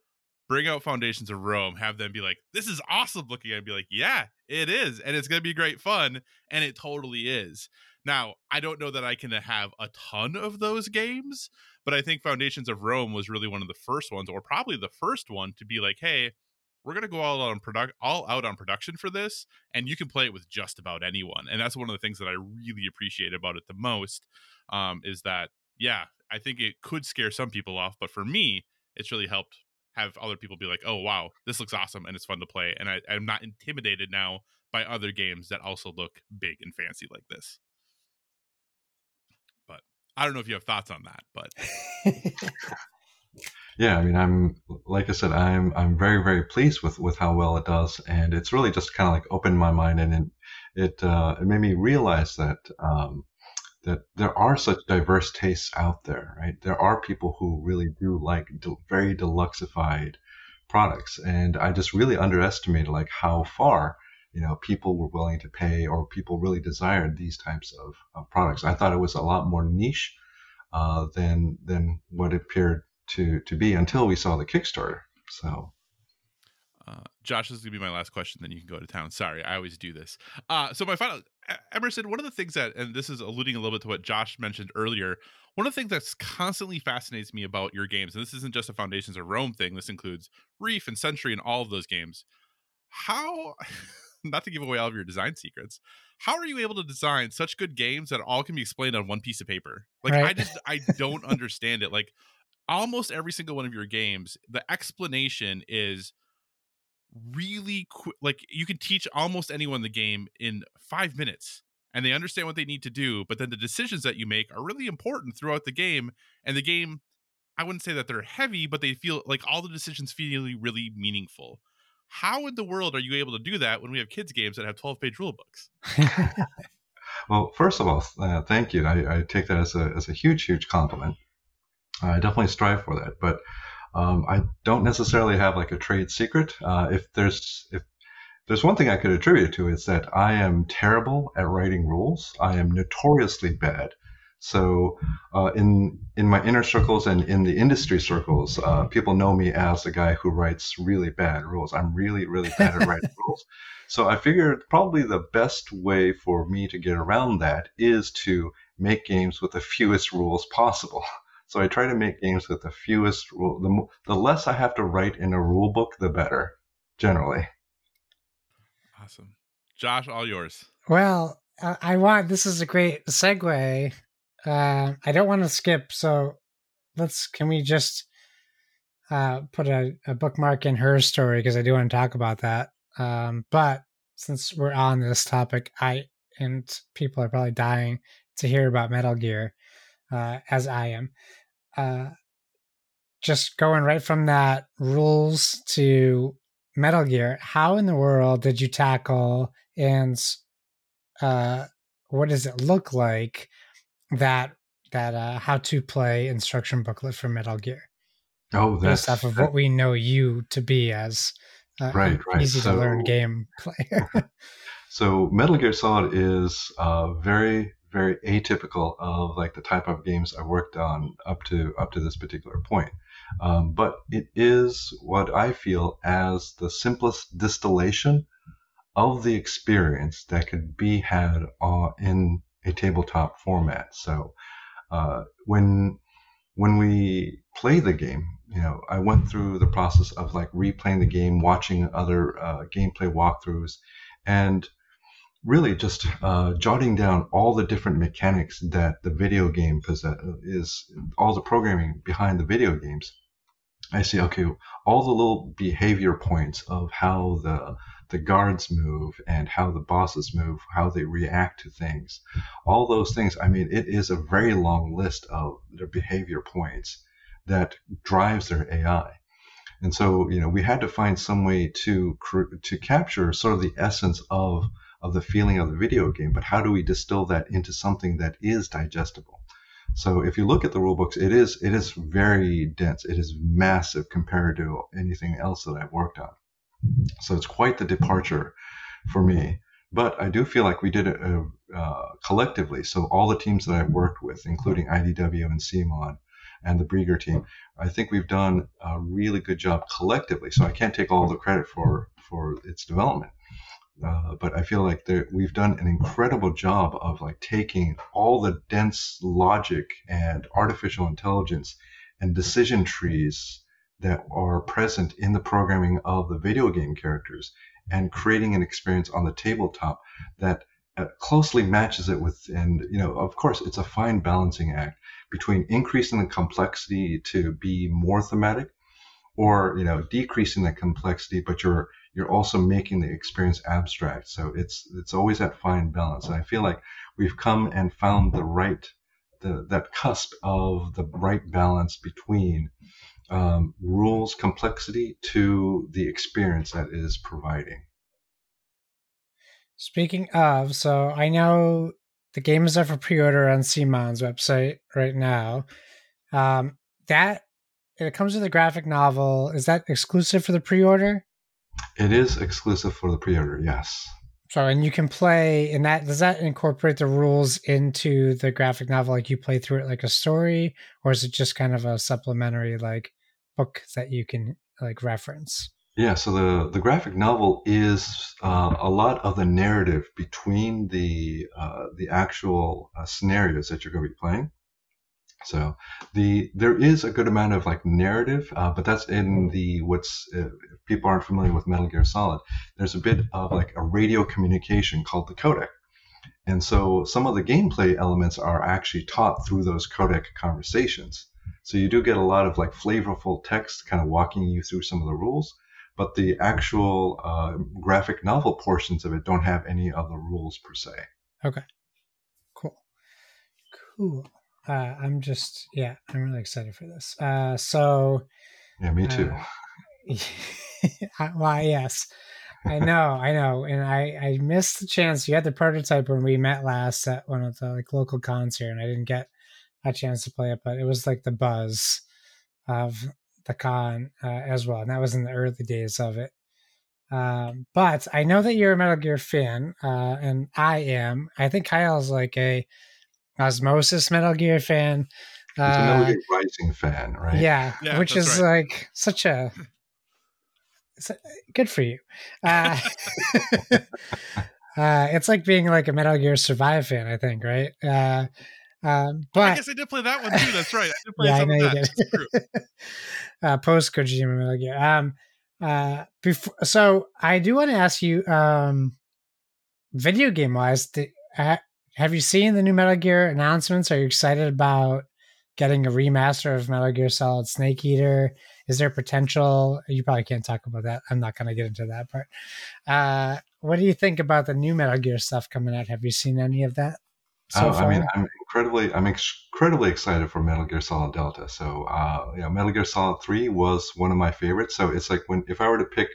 bring out Foundations of Rome, have them be like, this is awesome looking. I'd be like, yeah, it is. And it's going to be great fun. And it totally is. Now, I don't know that I can have a ton of those games, but I think Foundations of Rome was really one of the first ones, or probably the first one, to be like, hey, we're going to go all out on product, all out on production for this, and you can play it with just about anyone. And that's one of the things that I really appreciate about it the most, um, is that, yeah, I think it could scare some people off, but for me, it's really helped have other people be like, oh, wow, this looks awesome, and it's fun to play, and I, I'm not intimidated now by other games that also look big and fancy like this. I don't know if you have thoughts on that, but yeah, I mean, I'm, like I said, I'm, I'm very, very pleased with, with how well it does. And it's really just kind of like opened my mind, and it, it, uh, it made me realize that, um, that there are such diverse tastes out there, right? There are people who really do like de- very deluxified products. And I just really underestimated like how far, you know, people were willing to pay, or people really desired these types of, of products. I thought it was a lot more niche uh, than than what it appeared to to be until we saw the Kickstarter. So, uh, Josh, this is gonna be my last question. Then you can go to town. Sorry, I always do this. Uh, so my final, Emerson, one of the things that, and this is alluding a little bit to what Josh mentioned earlier, one of the things that's constantly fascinates me about your games, and this isn't just a Foundations of Rome thing. This includes Reef and Century and all of those games. How not to give away all of your design secrets, how are you able to design such good games that all can be explained on one piece of paper? Like, right. I just, I don't understand it. Like, almost every single one of your games, the explanation is really quick. Like, you can teach almost anyone the game in five minutes and they understand what they need to do. But then the decisions that you make are really important throughout the game, and the game, I wouldn't say that they're heavy, but they feel like all the decisions feel really, really meaningful. How in the world are you able to do that when we have kids' games that have twelve-page rule books? Well, first of all, uh, thank you. I, I take that as a as a huge, huge compliment. I definitely strive for that, but um, I don't necessarily have like a trade secret. Uh, if there's if there's one thing I could attribute to, it's that I am terrible at writing rules. I am notoriously bad. So uh, in in my inner circles and in the industry circles, uh, people know me as the guy who writes really bad rules. I'm really, really bad at writing rules. So I figured probably the best way for me to get around that is to make games with the fewest rules possible. So I try to make games with the fewest rules. The, the less I have to write in a rule book, the better, generally. Awesome. Josh, all yours. Well, I want, this is a great segue. Uh, I don't want to skip, so let's, can we just uh, put a, a bookmark in HerStory, because I do want to talk about that. Um, but since we're on this topic, I, and people are probably dying to hear about Metal Gear, uh, as I am. Uh, just going right from that, rules to Metal Gear, how in the world did you tackle, and uh, what does it look like, that that uh how to play instruction booklet for Metal Gear? Oh, that's based off of what we know you to be as uh, right, right. easy so, to learn game player. So Metal Gear Solid is uh very, very atypical of like the type of games I worked on up to up to this particular point. Um, but it is what I feel as the simplest distillation of the experience that could be had uh, in a tabletop format. So uh, when when we play the game, you know, I went through the process of like replaying the game, watching other uh, gameplay walkthroughs, and really just uh, jotting down all the different mechanics that the video game possess, is all the programming behind the video games. I see, okay, all the little behavior points of how the the guards move and how the bosses move, how they react to things, all those things. I mean, it is a very long list of their behavior points that drives their A I. And so, you know, we had to find some way to to capture sort of the essence of of the feeling of the video game, but how do we distill that into something that is digestible? So if you look at the rule books, it is it is very dense. It is massive compared to anything else that I've worked on. So it's quite the departure for me. But I do feel like we did it uh, collectively. So all the teams that I've worked with, including I D W and C M O N and the Brieger team, I think we've done a really good job collectively. So I can't take all the credit for, for its development. Uh, but I feel like there, we've done an incredible job of like taking all the dense logic and artificial intelligence and decision trees that are present in the programming of the video game characters and creating an experience on the tabletop that uh, closely matches it with, and, you know, of course, it's a fine balancing act between increasing the complexity to be more thematic or, you know, decreasing the complexity, but you're you're also making the experience abstract. So it's it's always that fine balance. And I feel like we've come and found the right, the, that cusp of the right balance between um, rules complexity to the experience that it is providing. Speaking of, so I know the game is up for pre-order on C M O N's website right now. Um, that, it comes with a graphic novel. Is that exclusive for the pre-order? It is exclusive for the pre-order, yes. So, and you can play in that. Does that incorporate the rules into the graphic novel? Like you play through it like a story, or is it just kind of a supplementary like book that you can like reference? Yeah. So the, the graphic novel is uh, a lot of the narrative between the uh, the actual uh, scenarios that you're going to be playing. So the there is a good amount of like narrative, uh, but that's in the what's uh, if people aren't familiar with Metal Gear Solid. There's a bit of like a radio communication called the codec, and so some of the gameplay elements are actually taught through those codec conversations. So you do get a lot of like flavorful text, kind of walking you through some of the rules, but the actual uh, graphic novel portions of it don't have any of the rules per se. Okay, cool, cool. Uh, I'm just, yeah, I'm really excited for this. Uh, so, yeah, me too. Uh, why? Yes, I know, I know, and I, I missed the chance. You had the prototype when we met last at one of the like local cons here, and I didn't get a chance to play it, but it was like the buzz of the con uh, as well, and that was in the early days of it. Um, but I know that you're a Metal Gear fan, uh, and I am. I think Kyle's like a Osmosis Metal Gear fan. He's uh, a Metal Gear Rising fan, right? Yeah, yeah, which is right. Like such a, it's a good for you. Uh, uh, it's like being like a Metal Gear Survive fan, I think, right? Uh, um, but I guess I did play that one too. That's right. I did play yeah, I know you that. did. uh, Post Kojima Metal Gear. Um, uh, before, so I do want to ask you, um, video game wise, did, uh, have you seen the new Metal Gear announcements? Are you excited about getting a remaster of Metal Gear Solid Snake Eater? Is there potential? You probably can't talk about that. I'm not going to get into that part. Uh, what do you think about the new Metal Gear stuff coming out? Have you seen any of that so oh, far? I mean, I'm incredibly, I'm incredibly excited for Metal Gear Solid Delta. So, uh, you know, Metal Gear Solid three was one of my favorites. So it's like when if I were to pick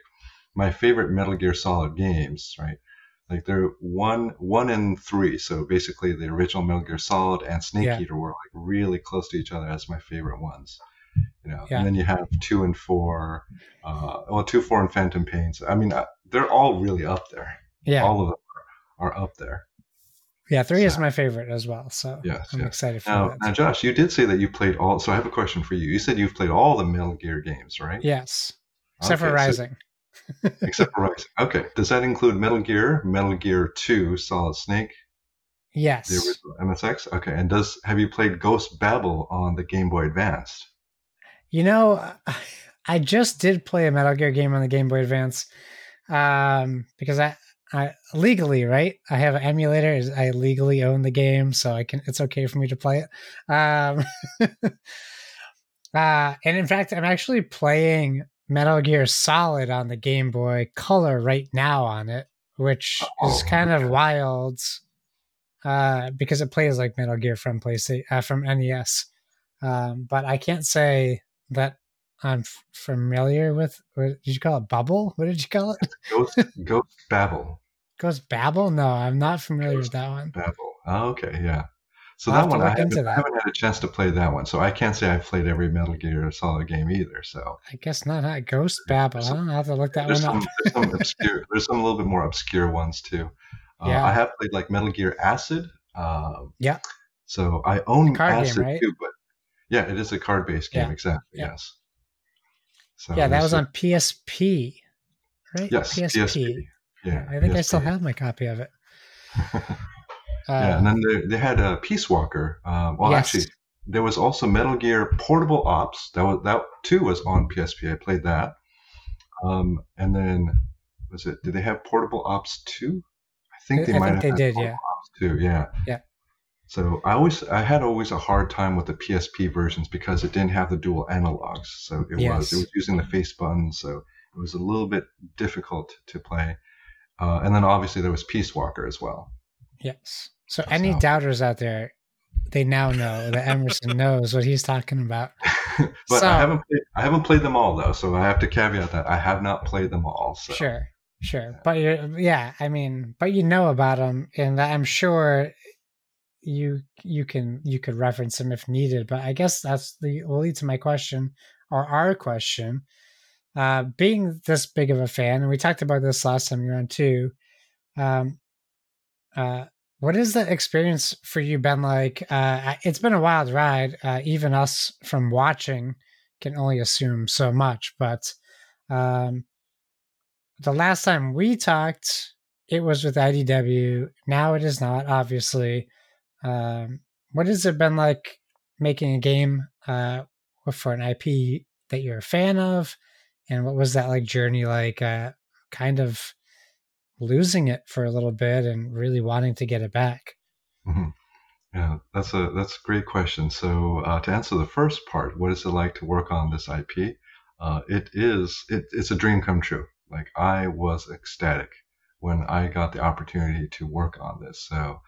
my favorite Metal Gear Solid games, right? Like they're one, one and three. So basically the original Metal Gear Solid and Snake yeah. Eater were like really close to each other as my favorite ones, you know, yeah. And then you have two and four, uh, well, two, four and Phantom Pain. So, I mean, uh, they're all really up there. Yeah. All of them are, are up there. Yeah. Three so. is my favorite as well. So yes, I'm yes. excited for now, that. Now, Josh, you did say that you played all. So I have a question for you. You said you've played all the Metal Gear games, right? Yes. Except okay, for Rising. So- Except for Rising. Okay. Does that include Metal Gear, Metal Gear two, Solid Snake? Yes. The original M S X? Okay. And does have you played Ghost Babel on the Game Boy Advance? You know, I just did play a Metal Gear game on the Game Boy Advance um, because I, I, legally, right? I have an emulator. I legally own the game, so I can. It's okay for me to play it. Um, uh, and in fact, I'm actually playing Metal Gear Solid on the Game Boy Color right now on it, which oh, is kind of wild uh, because it plays like Metal Gear from PlayStation, uh, from N E S. Um, but I can't say that I'm f- familiar with. What did you call it? Bubble? What did you call it? Ghost, Ghost Babble. Ghost Babble? No, I'm not familiar Ghost with that one. Babble. Oh, okay, yeah. So I'll that one, I haven't, that. I haven't had a chance to play that one. So I can't say I've played every Metal Gear Solid game either. So I guess not. Huh? Ghost Babble. Some, I don't know. I have to look that one some, up. There's some obscure. There's some a little bit more obscure ones too. Uh, yeah. I have played like Metal Gear Acid. Um, yeah. So I own Acid game, right? too, but yeah, it is a card-based game. Yeah. Exactly. Yeah. Yes. So yeah, that was a, on P S P, right? Yes, P S P. P S P. Yeah, I think P S P. I still have my copy of it. uh, yeah, and then they, they had a Peace Walker. Um, well, yes. Actually, there was also Metal Gear Portable Ops. That was that too was on P S P. I played that. Um, and then was it? Did they have Portable Ops two? I think they I might think have. They did. Portable yeah. Ops two. Yeah. Yeah. So I always I had always a hard time with the P S P versions because it didn't have the dual analogs. So it yes. was it was using the face button, so it was a little bit difficult to play. Uh, and then obviously there was Peace Walker as well. Yes. So, so. any doubters out there, they now know that Emerson knows what he's talking about. But so, I haven't played, I haven't played them all though, so I have to caveat that I have not played them all. So. Sure, sure. But you're, yeah, I mean, but you know about them, and I'm sure. You you can you could reference them if needed, but I guess that's the will lead to my question or our question. Uh, being this big of a fan, and we talked about this last time you were on too. Um, uh, what is that experience for you been like? Uh, it's been a wild ride. Uh, even us from watching can only assume so much. But um, the last time we talked, it was with I D W. Now it is not, obviously. Um, what has it been like making a game uh, for an I P that you're a fan of, and what was that like journey like? Uh, kind of losing it for a little bit and really wanting to get it back. Mm-hmm. Yeah, that's a that's a great question. So uh, to answer the first part, what is it like to work on this I P? Uh, it is it, it's a dream come true. Like I was ecstatic when I got the opportunity to work on this. So.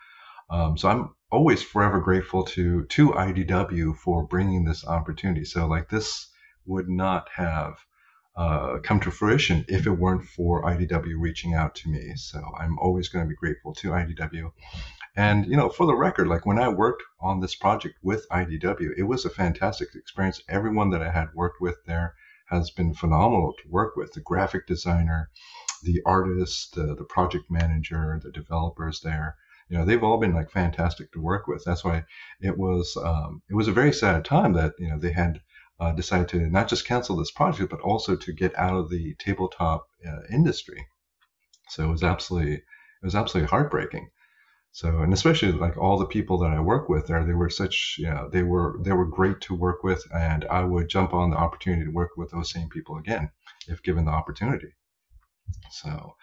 Um, so I'm always forever grateful to to I D W for bringing this opportunity. So like this would not have uh, come to fruition if it weren't for I D W reaching out to me. So I'm always going to be grateful to I D W. And, you know, for the record, like when I worked on this project with I D W, it was a fantastic experience. Everyone that I had worked with there has been phenomenal to work with. The graphic designer, the artist, the, the project manager, the developers there. You know, they've all been like fantastic to work with. That's why it was um, it was a very sad time that, you know, they had uh, decided to not just cancel this project, but also to get out of the tabletop uh, industry. So it was absolutely it was absolutely heartbreaking. So and especially like all the people that I work with there, they were such, you know, they were they were great to work with. And I would jump on the opportunity to work with those same people again, if given the opportunity. So.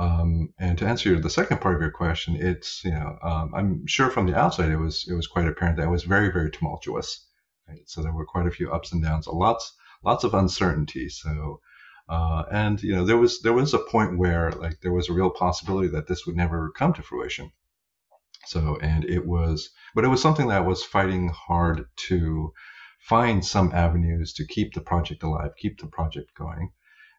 Um, and to answer the second part of your question, it's, you know, um, I'm sure from the outside, it was, it was quite apparent that it was very, very tumultuous. Right? So there were quite a few ups and downs, lots, lots of uncertainty. So, uh, and, you know, there was, there was a point where like there was a real possibility that this would never come to fruition. So, and it was, but it was something that was fighting hard to find some avenues to keep the project alive, keep the project going.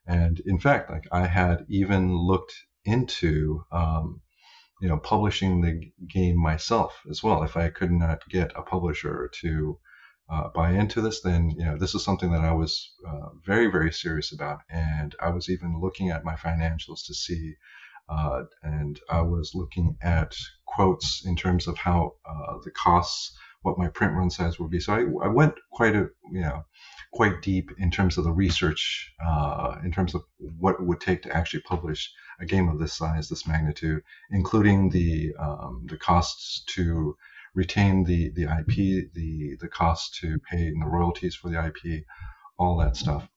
And in fact, like I had even looked into, um, you know, publishing the game myself as well. If I could not get a publisher to uh, buy into this, then, you know, this is something that I was uh, very, very serious about. And I was even looking at my financials to see, uh, and I was looking at quotes in terms of how uh, the costs, what my print run size would be. So I, I went quite a, you know, quite deep in terms of the research, uh, in terms of what it would take to actually publish a game of this size, this magnitude, including the um, the costs to retain the the I P, the the cost to pay and the royalties for the I P, all that stuff.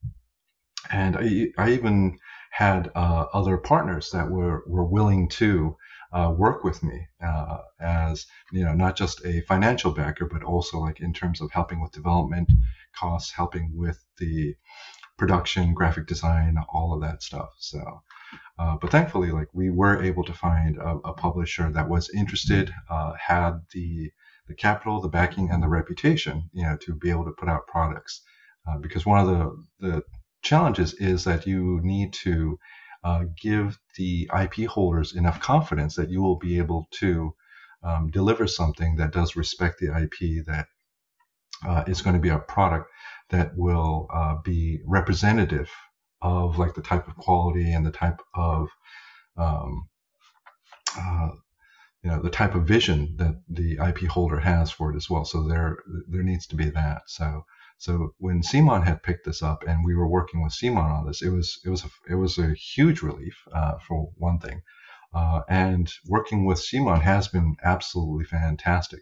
And I I even had uh, other partners that were, were willing to uh, work with me uh, as, you know, not just a financial backer, but also like in terms of helping with development costs, helping with the production, graphic design, all of that stuff. So, uh, but thankfully, like we were able to find a, a publisher that was interested, uh, had the the capital, the backing, and the reputation, you know, to be able to put out products. Uh, because one of the the challenges is that you need to uh, give the I P holders enough confidence that you will be able to um, deliver something that does respect the I P, that uh, is going to be a product that will uh, be representative of like the type of quality and the type of, um, uh, you know, the type of vision that the I P holder has for it as well. So there, there needs to be that. So, so when C M O N had picked this up and we were working with C M O N on this, it was, it was, a, it was a huge relief uh, for one thing. Uh, and working with C M O N has been absolutely fantastic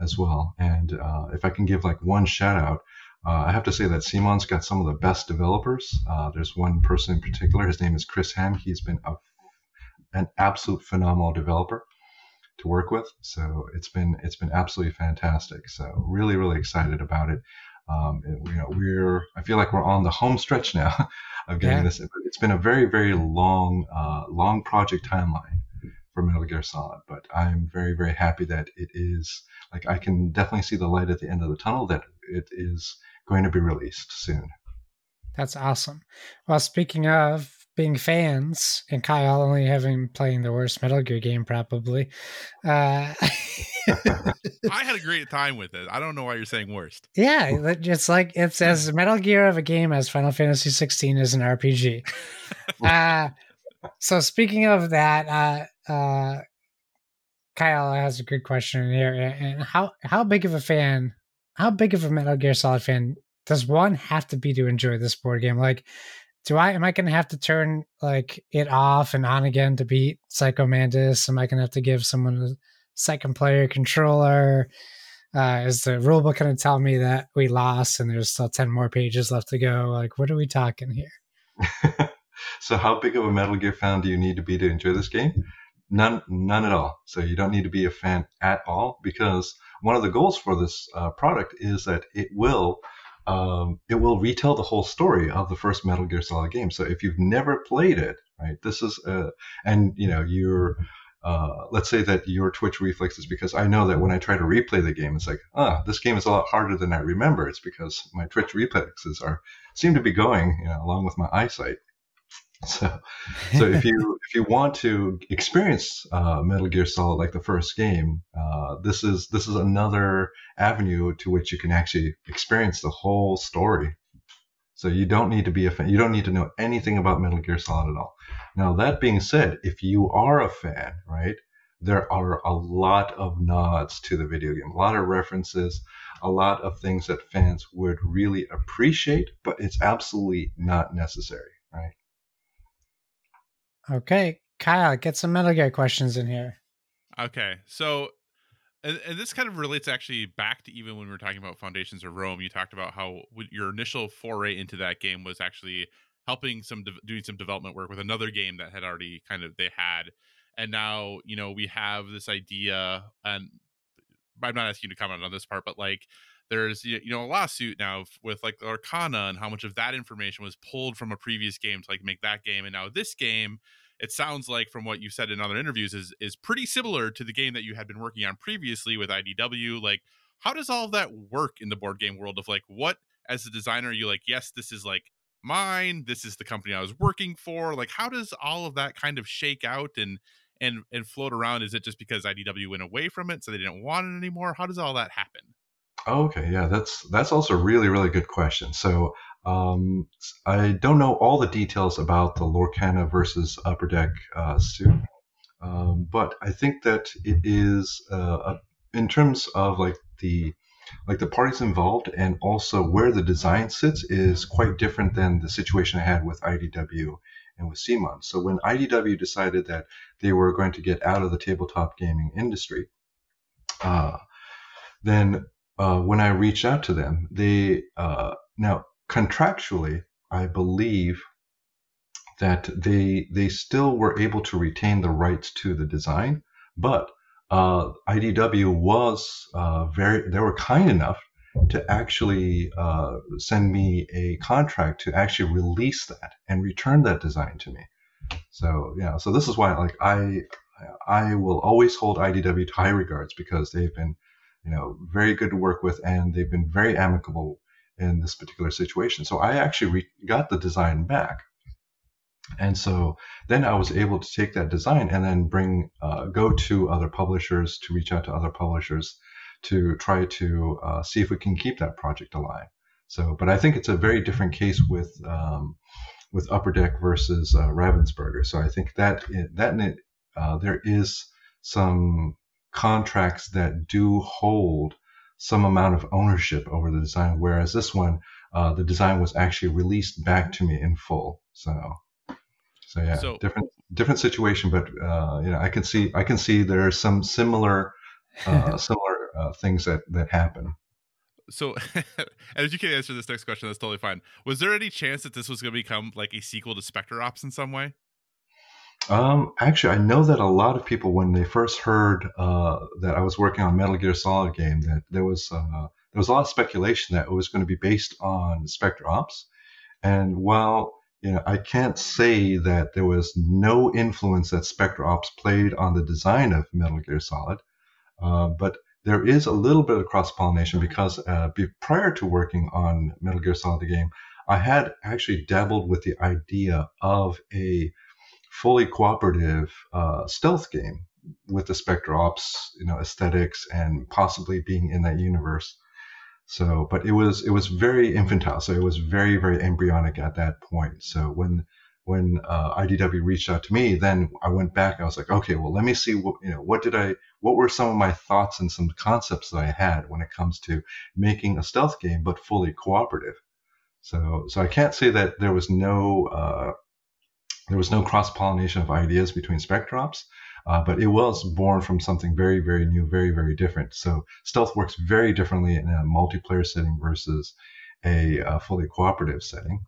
as well. And uh, if I can give like one shout out, Uh, I have to say that C M O N's got some of the best developers. Uh, there's one person in particular. His name is Chris Ham. He's been a, an absolute phenomenal developer to work with. So it's been it's been absolutely fantastic. So really, really excited about it. Um, and, you know, we're I feel like we're on the home stretch now of getting yeah. this. It's been a very, very long, uh, long project timeline for Metal Gear Solid, but I'm very, very happy that it is. Like I can definitely see the light at the end of the tunnel, that it is going to be released soon. That's awesome. Well, speaking of being fans, and Kyle only having playing the worst Metal Gear game probably. Uh, I had a great time with it. I don't know why you're saying worst. Yeah, it's like it's as Metal Gear of a game as Final Fantasy sixteen is an R P G. uh, so speaking of that, uh, uh, Kyle has a good question here. And how how big of a fan? How big of a Metal Gear Solid fan does one have to be to enjoy this board game? Like, do I, am I going to have to turn like it off and on again to beat Psycho Mantis? Am I going to have to give someone a second player controller? Uh, is the rulebook going to tell me that we lost and there's still ten more pages left to go? Like, what are we talking here? So how big of a Metal Gear fan do you need to be to enjoy this game? None, none at all. So you don't need to be a fan at all, because one of the goals for this uh, product is that it will um, it will retell the whole story of the first Metal Gear Solid game. So if you've never played it, right, this is uh, and you know your uh, let's say that your twitch reflex is, because I know that when I try to replay the game, it's like ah, this game is a lot harder than I remember. It's because my twitch reflexes are seem to be going you know along with my eyesight. So, so if you if you want to experience uh, Metal Gear Solid like the first game, uh, this is this is another avenue to which you can actually experience the whole story. So you don't need to be a fan. You don't need to know anything about Metal Gear Solid at all. Now that being said, if you are a fan, right, there are a lot of nods to the video game, a lot of references, a lot of things that fans would really appreciate, but it's absolutely not necessary, right? Okay, Kyle, get some Metal Gear questions in here. Okay, so and, and this kind of relates actually back to even when we were talking about Foundations of Rome. You talked about how your initial foray into that game was actually helping some de- doing some development work with another game that had already kind of they had, and now you know we have this idea. And I'm not asking you to comment on this part, but like there's you know a lawsuit now with like Arcana and how much of that information was pulled from a previous game to like make that game, and now this game, it sounds like from what you said in other interviews, is is pretty similar to the game that you had been working on previously with I D W. Like, how does all of that work in the board game world of like, what as a designer are you like, yes, this is like mine, this is the company I was working for? Like, how does all of that kind of shake out and and and float around? Is it just because I D W went away from it so they didn't want it anymore? How does all that happen? Okay, yeah, that's that's also a really, really good question. So um, I don't know all the details about the Lorcana versus Upper Deck uh, suit, um, but I think that it is uh, in terms of like the like the parties involved and also where the design sits is quite different than the situation I had with I D W and with C M O N. So when I D W decided that they were going to get out of the tabletop gaming industry, uh, then Uh, when I reached out to them, they uh, now contractually, I believe that they they still were able to retain the rights to the design, but uh, I D W was uh, very they were kind enough to actually uh, send me a contract to actually release that and return that design to me. So yeah, so this is why like I I will always hold I D W to high regards, because they've been, you know, very good to work with, and they've been very amicable in this particular situation. So I actually re- got the design back. And so then I was able to take that design and then bring, uh, go to other publishers, to reach out to other publishers to try to uh, see if we can keep that project alive. So, but I think it's a very different case with um, with Upper Deck versus uh, Ravensburger. So I think that in, that in it, uh, there is some contracts that do hold some amount of ownership over the design, whereas this one, uh, the design was actually released back to me in full. So, so yeah, so, different different situation, but uh, you know, I can see I can see there are some similar uh, similar uh, things that that happen. So, and if you can't answer this next question, that's totally fine. Was there any chance that this was going to become like a sequel to Specter Ops in some way? Um, actually, I know that a lot of people, when they first heard uh, that I was working on a Metal Gear Solid game, that there was uh, there was a lot of speculation that it was going to be based on Specter Ops. And while you know, I can't say that there was no influence that Specter Ops played on the design of Metal Gear Solid, uh, but there is a little bit of cross-pollination, because uh, be, prior to working on Metal Gear Solid the game, I had actually dabbled with the idea of a fully cooperative uh, stealth game with the Specter Ops, you know, aesthetics and possibly being in that universe. So, but it was it was very infantile. So it was very very embryonic at that point. So when when uh, I D W reached out to me, then I went back. I was like, okay, well, let me see what you know. What did I? What were some of my thoughts and some concepts that I had when it comes to making a stealth game but fully cooperative? So so I can't say that there was no. Uh, There was no cross-pollination of ideas between Specter Ops, uh, but it was born from something very, very new, very, very different. So stealth works very differently in a multiplayer setting versus a, a fully cooperative setting.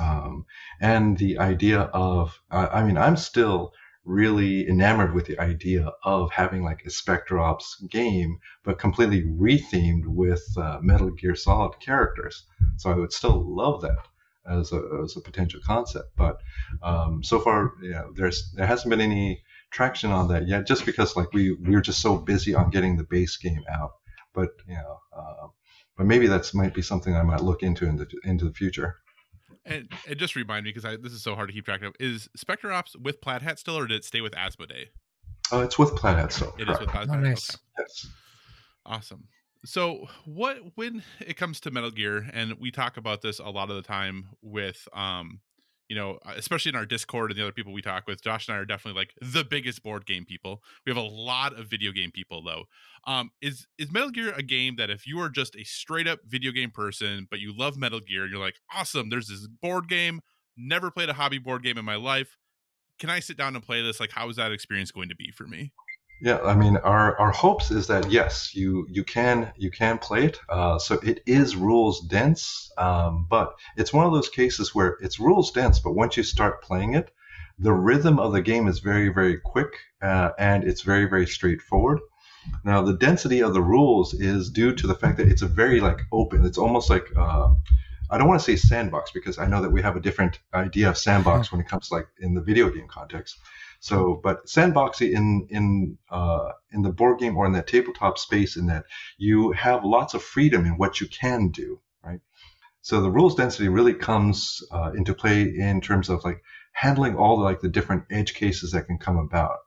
Um, and the idea of, uh, I mean, I'm still really enamored with the idea of having like a Specter Ops game, but completely rethemed with uh, Metal Gear Solid characters. So I would still love that as a as a potential concept, but um, so far, you know, there's there hasn't been any traction on that yet, just because like we we were just so busy on getting the base game out. But you know, uh, but maybe that's might be something I might look into in the into the future. And, and just remind me, because I, this is so hard to keep track of. Is Specter Ops with Plaid Hat still, or did it stay with Asmodee? Oh, uh, it's with Plaid Hat still. It correct. Is with Asmodee. Oh, nice. Okay. Yes. Awesome. So what, when it comes to Metal Gear, and we talk about this a lot of the time with, um, you know, especially in our Discord and the other people we talk with, Josh and I are definitely like the biggest board game people. We have a lot of video game people though. Um, is, is Metal Gear a game that if you are just a straight up video game person, but you love Metal Gear, you're like, awesome, there's this board game, never played a hobby board game in my life. Can I sit down and play this? Like, how is that experience going to be for me? Yeah, I mean, our, our hopes is that, yes, you you can you can play it. Uh, so it is rules dense, um, but it's one of those cases where it's rules dense, but once you start playing it, the rhythm of the game is very, very quick, uh, and it's very, very straightforward. Now, the density of the rules is due to the fact that it's a very, like, open. It's almost like, uh, I don't want to say sandbox, because I know that we have a different idea of sandbox when it comes to, like, in the video game context. So, but sandboxy in in uh, in the board game or in that tabletop space, in that you have lots of freedom in what you can do, right? So the rules density really comes uh, into play in terms of like handling all the, like the different edge cases that can come about,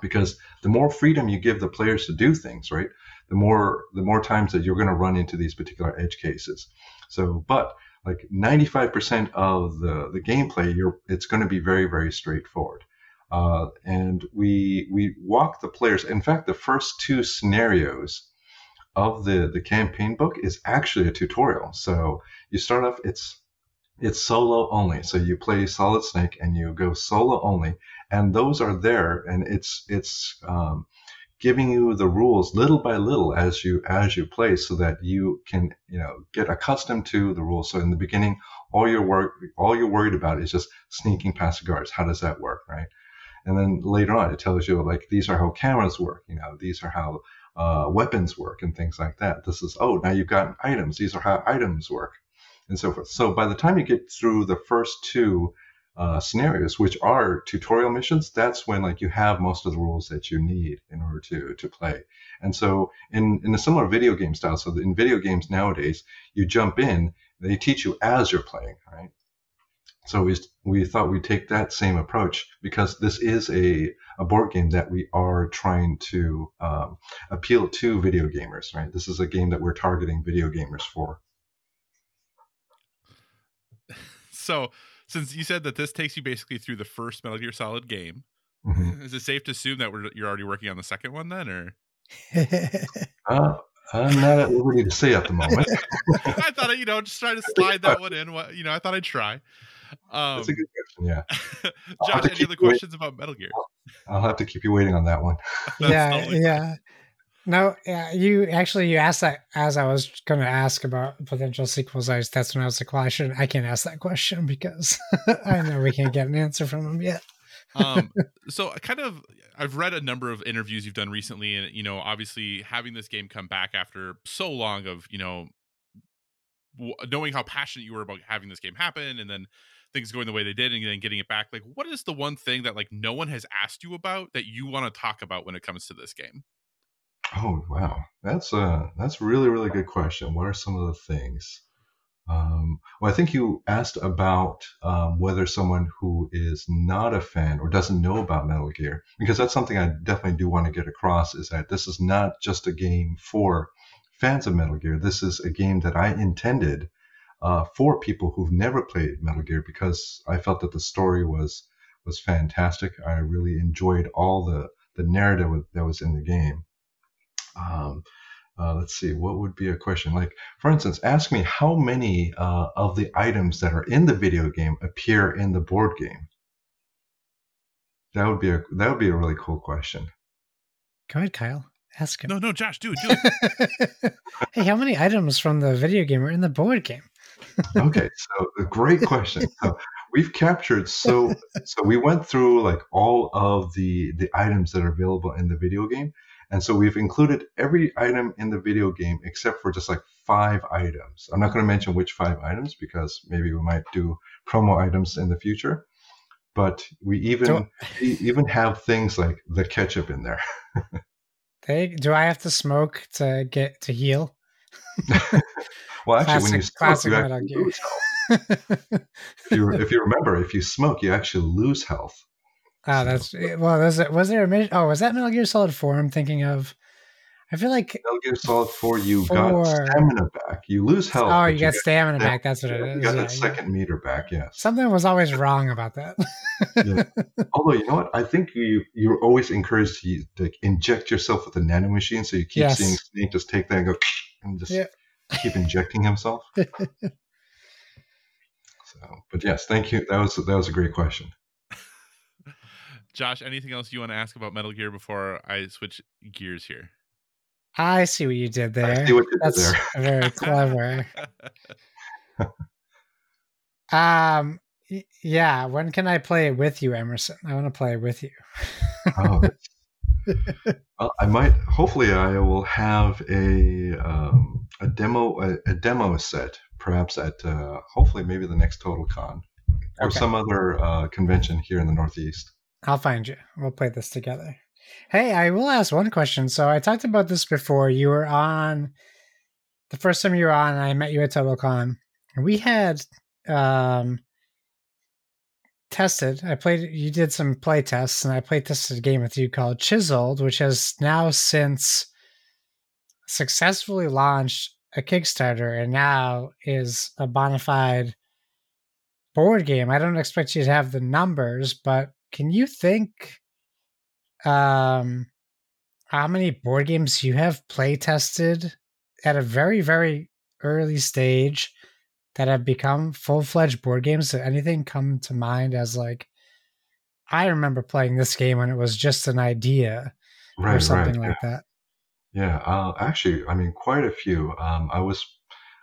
because the more freedom you give the players to do things, right, the more the more times that you're going to run into these particular edge cases. So, but like ninety-five percent of the the gameplay, you're it's going to be very very straightforward. Uh, and we we walk the players. In fact, the first two scenarios of the, the campaign book is actually a tutorial. So you start off, it's it's solo only. So you play Solid Snake and you go solo only, and those are there. And it's it's um, giving you the rules little by little as you as you play, so that you can you know get accustomed to the rules. So in the beginning, all you're work all you're worried about is just sneaking past the guards. How does that work, right? And then later on, it tells you, like, these are how cameras work. You know, these are how uh, weapons work and things like that. This is, oh, now you've got items. These are how items work and so forth. So by the time you get through the first two uh, scenarios, which are tutorial missions, that's when, like, you have most of the rules that you need in order to to play. And so in, in a similar video game style, so in video games nowadays, you jump in, they teach you as you're playing, right? So we we thought we'd take that same approach, because this is a, a board game that we are trying to um, appeal to video gamers, right? This is a game that we're targeting video gamers for. So since you said that this takes you basically through the first Metal Gear Solid game, mm-hmm. is it safe to assume that we're, you're already working on the second one then? Or uh, I'm not at liberty to say at the moment. I thought, I, you know, just try to slide that one in. You know, I thought I'd try. Um, That's a good question, yeah. Josh, any other questions wait. about Metal Gear? I'll have to keep you waiting on that one. yeah, totally yeah. Fun. No, yeah, you actually, you asked that as I was going to ask about potential sequels. I was, that's when I was like, well, I, shouldn't, I can't ask that question because I know we can't get an answer from them yet. um, so kind of, I've read a number of interviews you've done recently, and, you know, obviously having this game come back after so long of, you know, w- knowing how passionate you were about having this game happen, and then things going the way they did, and then getting it back. Like, what is the one thing that, like, no one has asked you about that you want to talk about when it comes to this game? Oh, wow. That's a, that's really, really good question. What are some of the things? Um, well, I think you asked about um, whether someone who is not a fan or doesn't know about Metal Gear, because that's something I definitely do want to get across, is that this is not just a game for fans of Metal Gear. This is a game that I intended uh, for people who've never played Metal Gear, because I felt that the story was was fantastic. I really enjoyed all the, the narrative that was in the game. Um Uh, let's see, what would be a question? Like, for instance, ask me how many uh, of the items that are in the video game appear in the board game. That would be a that would be a really cool question. Go ahead, Kyle. Ask him. No, no, Josh, do it. Do it. Hey, how many items from the video game are in the board game? Okay, so a great question. So we've captured so so we went through like all of the the items that are available in the video game. And so we've included every item in the video game except for just like five items. I'm not going to mention which five items, because maybe we might do promo items in the future. But we even do, we even have things like the ketchup in there. They, do I have to smoke to get to heal? Well, actually, classic, when you smoke, you actually lose health. if, you, if you remember, if you smoke, you actually lose health. Oh, that's well. Was, was there a mission? Oh, was that Metal Gear Solid four? I'm thinking of. I feel like Metal Gear Solid four. You four. got stamina back. You lose health. Oh, you got you stamina back. That's what it is. You got yeah, that second yeah. meter back. Yes. Something was always wrong about that. Yeah. Although, you know what? I think you you're always encouraged to like, inject yourself with a nanomachine, so you keep yes. seeing Snake just take that and go and just yeah. keep injecting himself. So, but yes, thank you. That was that was a great question. Josh, anything else you want to ask about Metal Gear before I switch gears here? I see what you did there. I see what you That's did there. Very clever. um, yeah. When can I play it with you, Emerson? I want to play it with you. Oh, well, I might. Hopefully, I will have a um, a demo a, a demo set, perhaps at uh, hopefully maybe the next Total Con or okay. some other uh, convention here in the Northeast. I'll find you. We'll play this together. Hey, I will ask one question. So I talked about this before. You were on, the first time you were on, I met you at TotalCon. We had um, tested, I played, you did some play tests, and I play tested a game with you called Chiseled, which has now since successfully launched a Kickstarter and now is a bona fide board game. I don't expect you to have the numbers, but can you think um, how many board games you have play tested at a very, very early stage that have become full-fledged board games? Did anything come to mind as like, I remember playing this game when it was just an idea right, or something right, like yeah. that. Yeah, uh, actually, I mean, quite a few. Um, I was,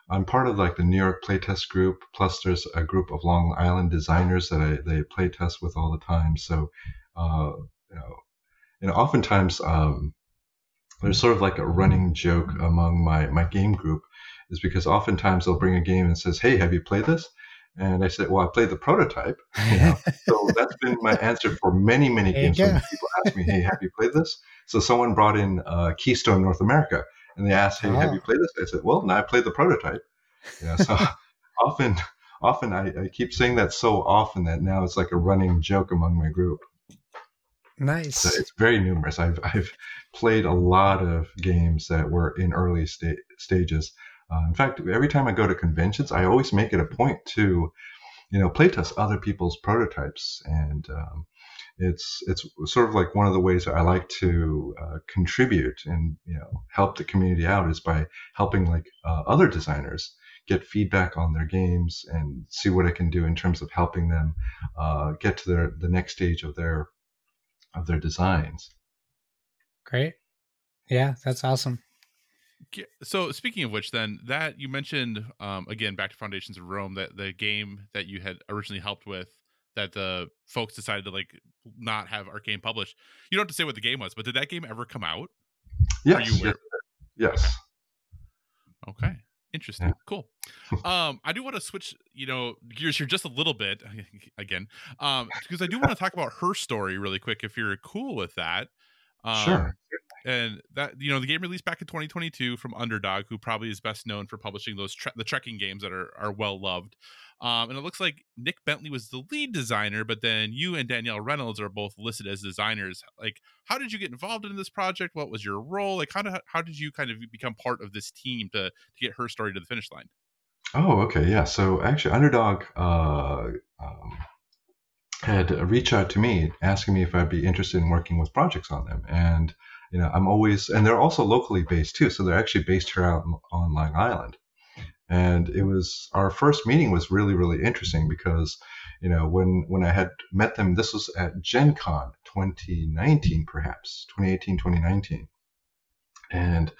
I'm part of like the New York playtest group. Plus, there's a group of Long Island designers that I they playtest with all the time. So, uh, you know, and oftentimes um, there's sort of like a running joke among my my game group, is because oftentimes they'll bring a game and says, "Hey, have you played this?" And I said, well, I played the prototype. You know? So that's been my answer for many, many games when people ask me, hey, have you played this? So someone brought in uh, Keystone North America, and they asked, hey, oh. have you played this? I said, well, no, I played the prototype. Yeah, so often often I, I keep saying that so often that now it's like a running joke among my group. Nice. So it's very numerous. I've, I've played a lot of games that were in early sta- stages. Uh, in fact, every time I go to conventions, I always make it a point to, you know, playtest other people's prototypes, and um, it's it's sort of like one of the ways that I like to uh, contribute and, you know, help the community out is by helping like uh, other designers get feedback on their games and see what I can do in terms of helping them uh, get to their the next stage of their of their designs. Great, yeah, that's awesome. So speaking of which, then, that you mentioned, um, again, back to Foundations of Rome, that the game that you had originally helped with, that the folks decided to like not have Arcane published. You don't have to say what the game was, but did that game ever come out? Yes. You yes. yes. Okay. okay. Interesting. Yeah. Cool. Um, I do want to switch, you know, gears here just a little bit again, um, because I do want to talk about HerStory really quick, if you're cool with that. Um, sure. And that, you know, the game released back in twenty twenty-two from Underdog, who probably is best known for publishing those tre- the trekking games that are are well loved. Um, and it looks like Nick Bentley was the lead designer, but then you and Danielle Reynolds are both listed as designers. Like, how did you get involved in this project? What was your role? Like, how did how did you kind of become part of this team to to get HerStory to the finish line? Oh, okay, yeah. So actually, Underdog uh, um, had reached out to me asking me if I'd be interested in working with projects on them, and you know, I'm always, and they're also locally based too. So they're actually based here out on, on Long Island. And it was, our first meeting was really, really interesting because, you know, when, when I had met them, this was at Gen Con twenty nineteen, perhaps twenty eighteen, twenty nineteen. And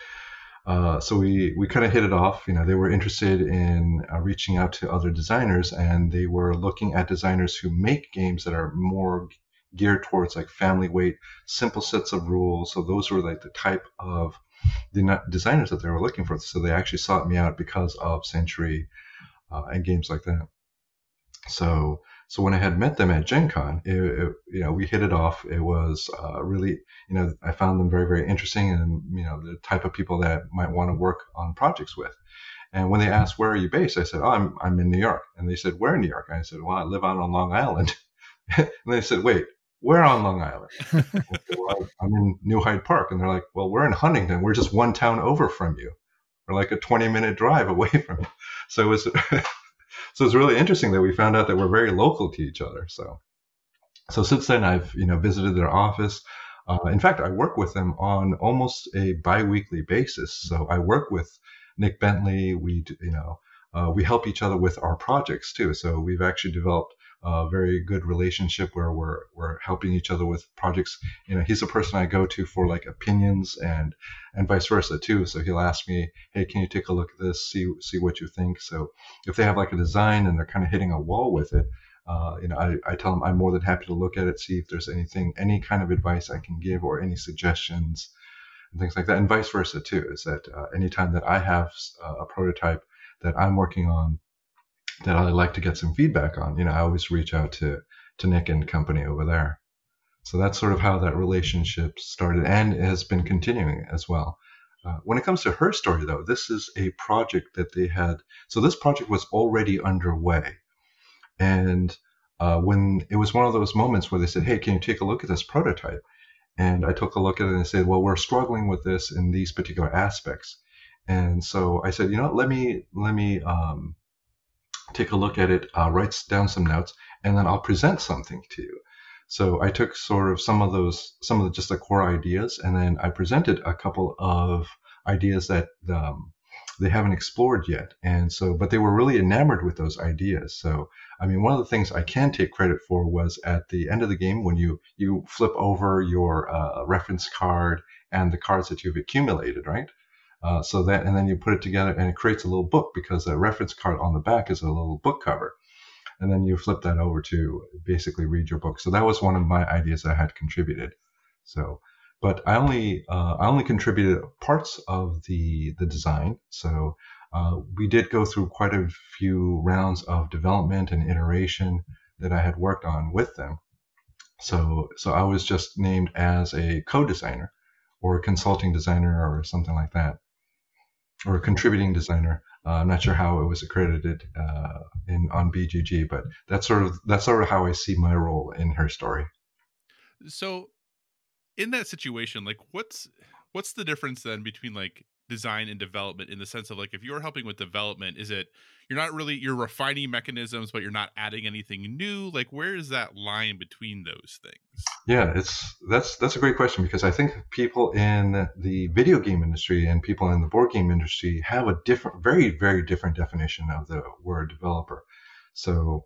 uh, so we, we kind of hit it off. You know, they were interested in uh, reaching out to other designers, and they were looking at designers who make games that are more geared towards like family weight, simple sets of rules. So those were like the type of the designers that they were looking for. So they actually sought me out because of Century uh, and games like that. So so when I had met them at Gen Con, it, it, you know, we hit it off. It was uh, really, you know, I found them very, very interesting and, you know, the type of people that I might want to work on projects with. And when they asked, where are you based? I said, oh, I'm I'm in New York. And they said, where in New York? And I said, well, I live out on Long Island. And they said, wait, we're on Long Island. I said, well, I'm in New Hyde Park. And they're like, well, we're in Huntington. We're just one town over from you. We're like a twenty minute drive away from you. So it was, so it's really interesting that we found out that we're very local to each other. So, so since then I've, you know, visited their office. Uh, in fact, I work with them on almost a biweekly basis. So I work with Nick Bentley. We, you know, uh, we help each other with our projects too. So we've actually developed a very good relationship where we're we're helping each other with projects. You know, he's a person I go to for like opinions and and vice versa too. So he'll ask me, hey, can you take a look at this, see see what you think. So if they have like a design and they're kind of hitting a wall with it, uh, you know, I, I tell them I'm more than happy to look at it, see if there's anything, any kind of advice I can give or any suggestions and things like that. And vice versa too, is that uh, anytime that I have a prototype that I'm working on that I'd like to get some feedback on, you know, I always reach out to, to Nick and company over there. So that's sort of how that relationship started and has been continuing as well. Uh, when it comes to HerStory, though, this is a project that they had. So this project was already underway. And uh, when it was one of those moments where they said, hey, can you take a look at this prototype? And I took a look at it and they said, well, we're struggling with this in these particular aspects. And so I said, you know, let me, let me, um, take a look at it, uh, write down some notes, and then I'll present something to you. So I took sort of some of those, some of the, just the core ideas, and then I presented a couple of ideas that um, they haven't explored yet. And so, but they were really enamored with those ideas. So, I mean, one of the things I can take credit for was at the end of the game, when you, you flip over your uh, reference card and the cards that you've accumulated, right? Uh, so that, and then you put it together and it creates a little book, because the reference card on the back is a little book cover. And then you flip that over to basically read your book. So that was one of my ideas I had contributed. So, but I only uh, I only contributed parts of the the design. So uh, we did go through quite a few rounds of development and iteration that I had worked on with them. So so I was just named as a co-designer or a consulting designer or something like that, or a contributing designer. Uh, I'm not sure how it was accredited uh, in on B G G, but that's sort of that's sort of how I see my role in HerStory. So, in that situation, like what's what's the difference then between like design and development, in the sense of like, if you're helping with development, is it you're not really you're refining mechanisms, but you're not adding anything new? Like, where is that line between those things? Yeah, it's that's that's a great question, because I think people in the video game industry and people in the board game industry have a different, very, very different definition of the word developer. So,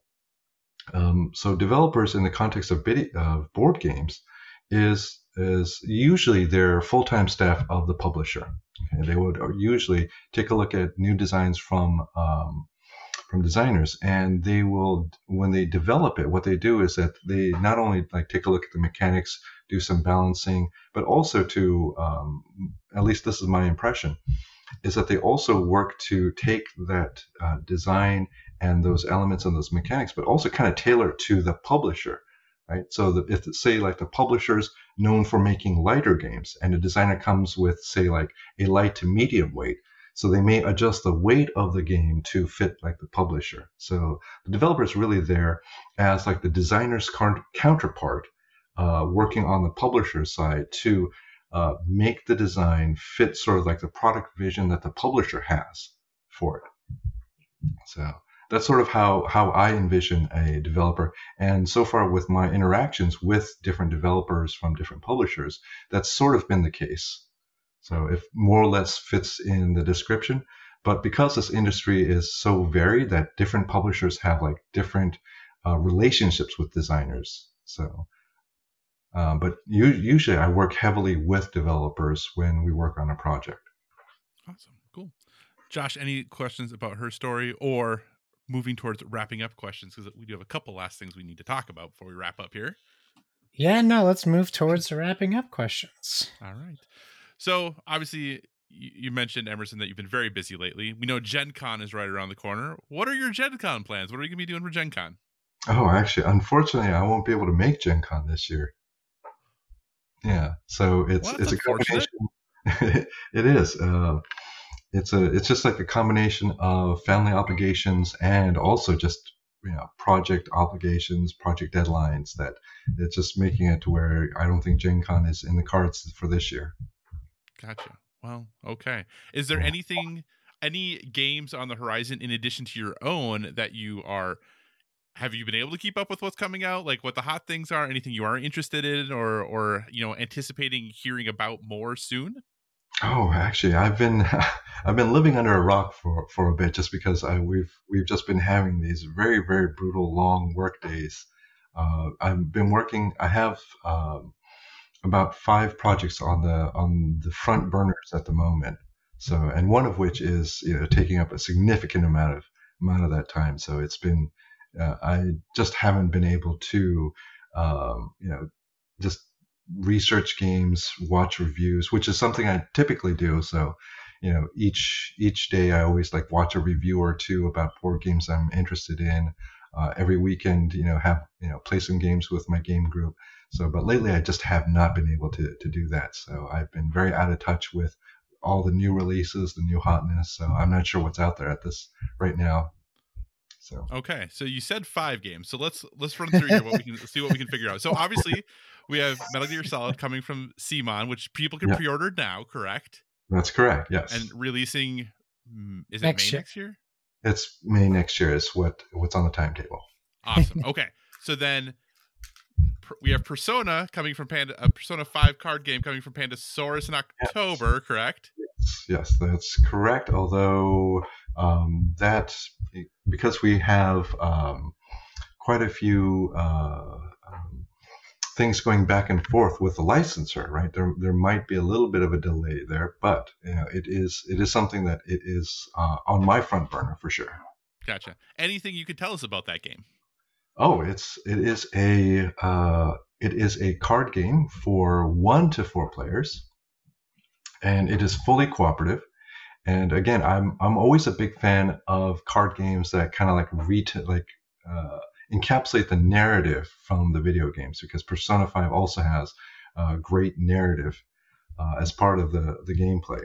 um, so developers in the context of video, of board games is is usually their full-time staff of the publisher. Okay? They would usually take a look at new designs from um, from designers, and they will, when they develop it, what they do is that they not only like take a look at the mechanics, do some balancing, but also to, um, at least this is my impression, is that they also work to take that uh, design and those elements and those mechanics, but also kind of tailor it to the publisher. Right. So the, if say like the publisher's known for making lighter games, and the designer comes with say like a light to medium weight, so they may adjust the weight of the game to fit like the publisher. So the developer is really there as like the designer's counterpart, uh, working on the publisher's side to uh, make the design fit sort of like the product vision that the publisher has for it. So that's sort of how, how I envision a developer. And so far with my interactions with different developers from different publishers, that's sort of been the case. So it more or less fits in the description. But because this industry is so varied that different publishers have like different uh, relationships with designers. So, uh, but you, usually I work heavily with developers when we work on a project. Awesome. Cool. Josh, any questions about HerStory, or moving towards wrapping up questions, because we do have a couple last things we need to talk about before we wrap up here. Yeah, no, let's move towards the wrapping up questions. All right. So obviously you mentioned, Emerson, that you've been very busy lately. We know Gen Con is right around the corner. What are your Gen Con plans? What are you going to be doing for Gen Con? Oh, actually, unfortunately, I won't be able to make Gen Con this year. Yeah. So it's, well, it's a combination. It is. Uh, It's a, it's just like a combination of family obligations and also just, you know, project obligations, project deadlines, that it's just making it to where I don't think Gen Con is in the cards for this year. Gotcha. Well, okay. Is there anything, any games on the horizon in addition to your own that you are, have you been able to keep up with what's coming out? Like what the hot things are, anything you are interested in or, or, you know, anticipating hearing about more soon? Oh, actually, I've been I've been living under a rock for, for a bit, just because I we've we've just been having these very, very brutal long work days. Uh, I've been working. I have um, about five projects on the on the front burners at the moment. So, and one of which is, you know, taking up a significant amount of amount of that time. So it's been uh, I just haven't been able to um, you know just. research games, watch reviews, which is something I typically do. So, you know, each each day I always like watch a review or two about board games I'm interested in. Uh, every weekend, you know, have you know play some games with my game group. So, but lately I just have not been able to to do that. So I've been very out of touch with all the new releases, the new hotness. So I'm not sure what's out there at this right now. So okay, so you said five games. So let's let's run through here what we can see what we can figure out. So obviously. We have Metal Gear Solid coming from C M O N, which people can yeah. pre-order now, correct? That's correct, yes. And releasing, is it next May year. next year? It's May next year is what, what's on the timetable. Awesome. Okay. So then we have Persona coming from Panda, a Persona five card game coming from Pandasaurus in October, yes. correct? Yes, that's correct. Although um, that, because we have um, quite a few uh, um, things going back and forth with the licensor, right? There, there might be a little bit of a delay there, but you know, it is, it is something that it is uh, on my front burner for sure. Gotcha. Anything you could tell us about that game? Oh, it's it is a uh, it is a card game for one to four players, and it is fully cooperative. And again, I'm I'm always a big fan of card games that kind of like reta- like uh, encapsulate the narrative from the video games, because Persona five also has a great narrative uh, as part of the the gameplay.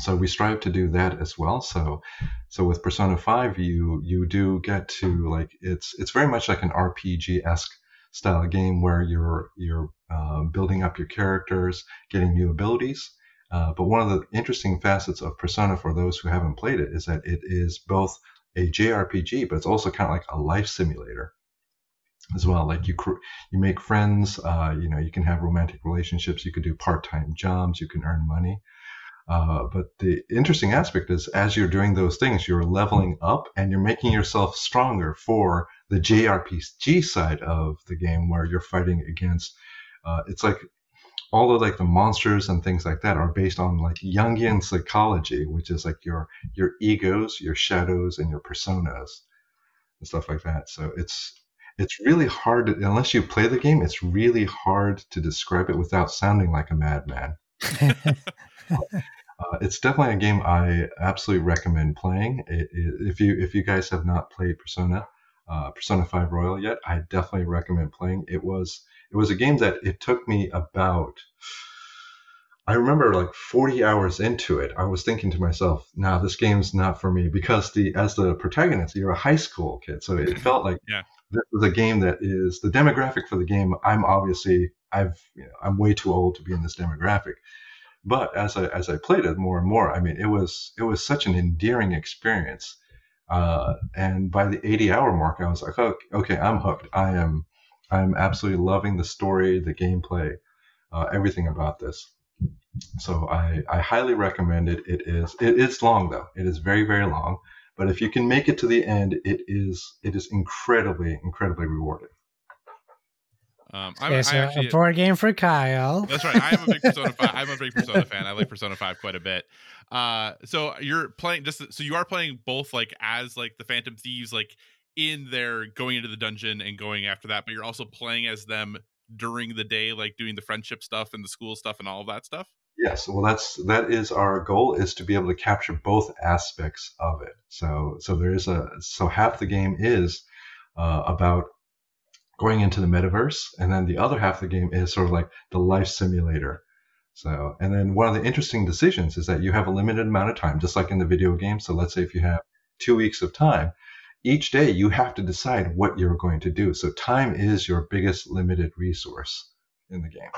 So we strive to do that as well. So, so with Persona five, you you do get to like it's it's very much like an R P G-esque style game where you're you're uh, building up your characters, getting new abilities. Uh, but one of the interesting facets of Persona for those who haven't played it is that it is both a J R P G, but it's also kind of like a life simulator as well. Like you cr- you make friends, uh, you know, you can have romantic relationships, you could do part-time jobs, you can earn money. Uh, but the interesting aspect is as you're doing those things, you're leveling up and you're making yourself stronger for the J R P G side of the game where you're fighting against, uh, it's like, although like the monsters and things like that are based on like Jungian psychology, which is like your, your egos, your shadows and your personas and stuff like that. So it's, it's really hard to, unless you play the game, it's really hard to describe it without sounding like a madman. Uh, it's definitely a game I absolutely recommend playing. It, it, if you if you guys have not played Persona uh, Persona five Royal yet, I definitely recommend playing. It was it was a game that it took me about, I remember like forty hours into it. I was thinking to myself, "Nah, this game's not for me," because the as the protagonist, you're a high school kid, so it felt like yeah. this was a game that is the demographic for the game. I'm obviously I've you know, I'm way too old to be in this demographic. But as I as I played it more and more, I mean, it was it was such an endearing experience. Uh, and by the eighty hour mark, I was like, oh, okay, I'm hooked. I am I'm absolutely loving the story, the gameplay, uh, everything about this. So I, I highly recommend it. It is it is long though. It is very very long. But if you can make it to the end, it is it is incredibly incredibly rewarding. Um, I'm, There's I actually, a board game for Kyle. That's right. I'm a big Persona five. I'm a big Persona fan. I like Persona five quite a bit. Uh, so you're playing just so you are playing both like as like the Phantom Thieves, like in their going into the dungeon and going after that, but you're also playing as them during the day, like doing the friendship stuff and the school stuff and all of that stuff. Yes. Well, that's that is our goal, is to be able to capture both aspects of it. So so there is a so half the game is uh, about going into the metaverse, and then the other half of the game is sort of like the life simulator. So, and then one of the interesting decisions is that you have a limited amount of time, just like in the video game. So let's say if you have two weeks of time, each day you have to decide what you're going to do. So time is your biggest limited resource in the game.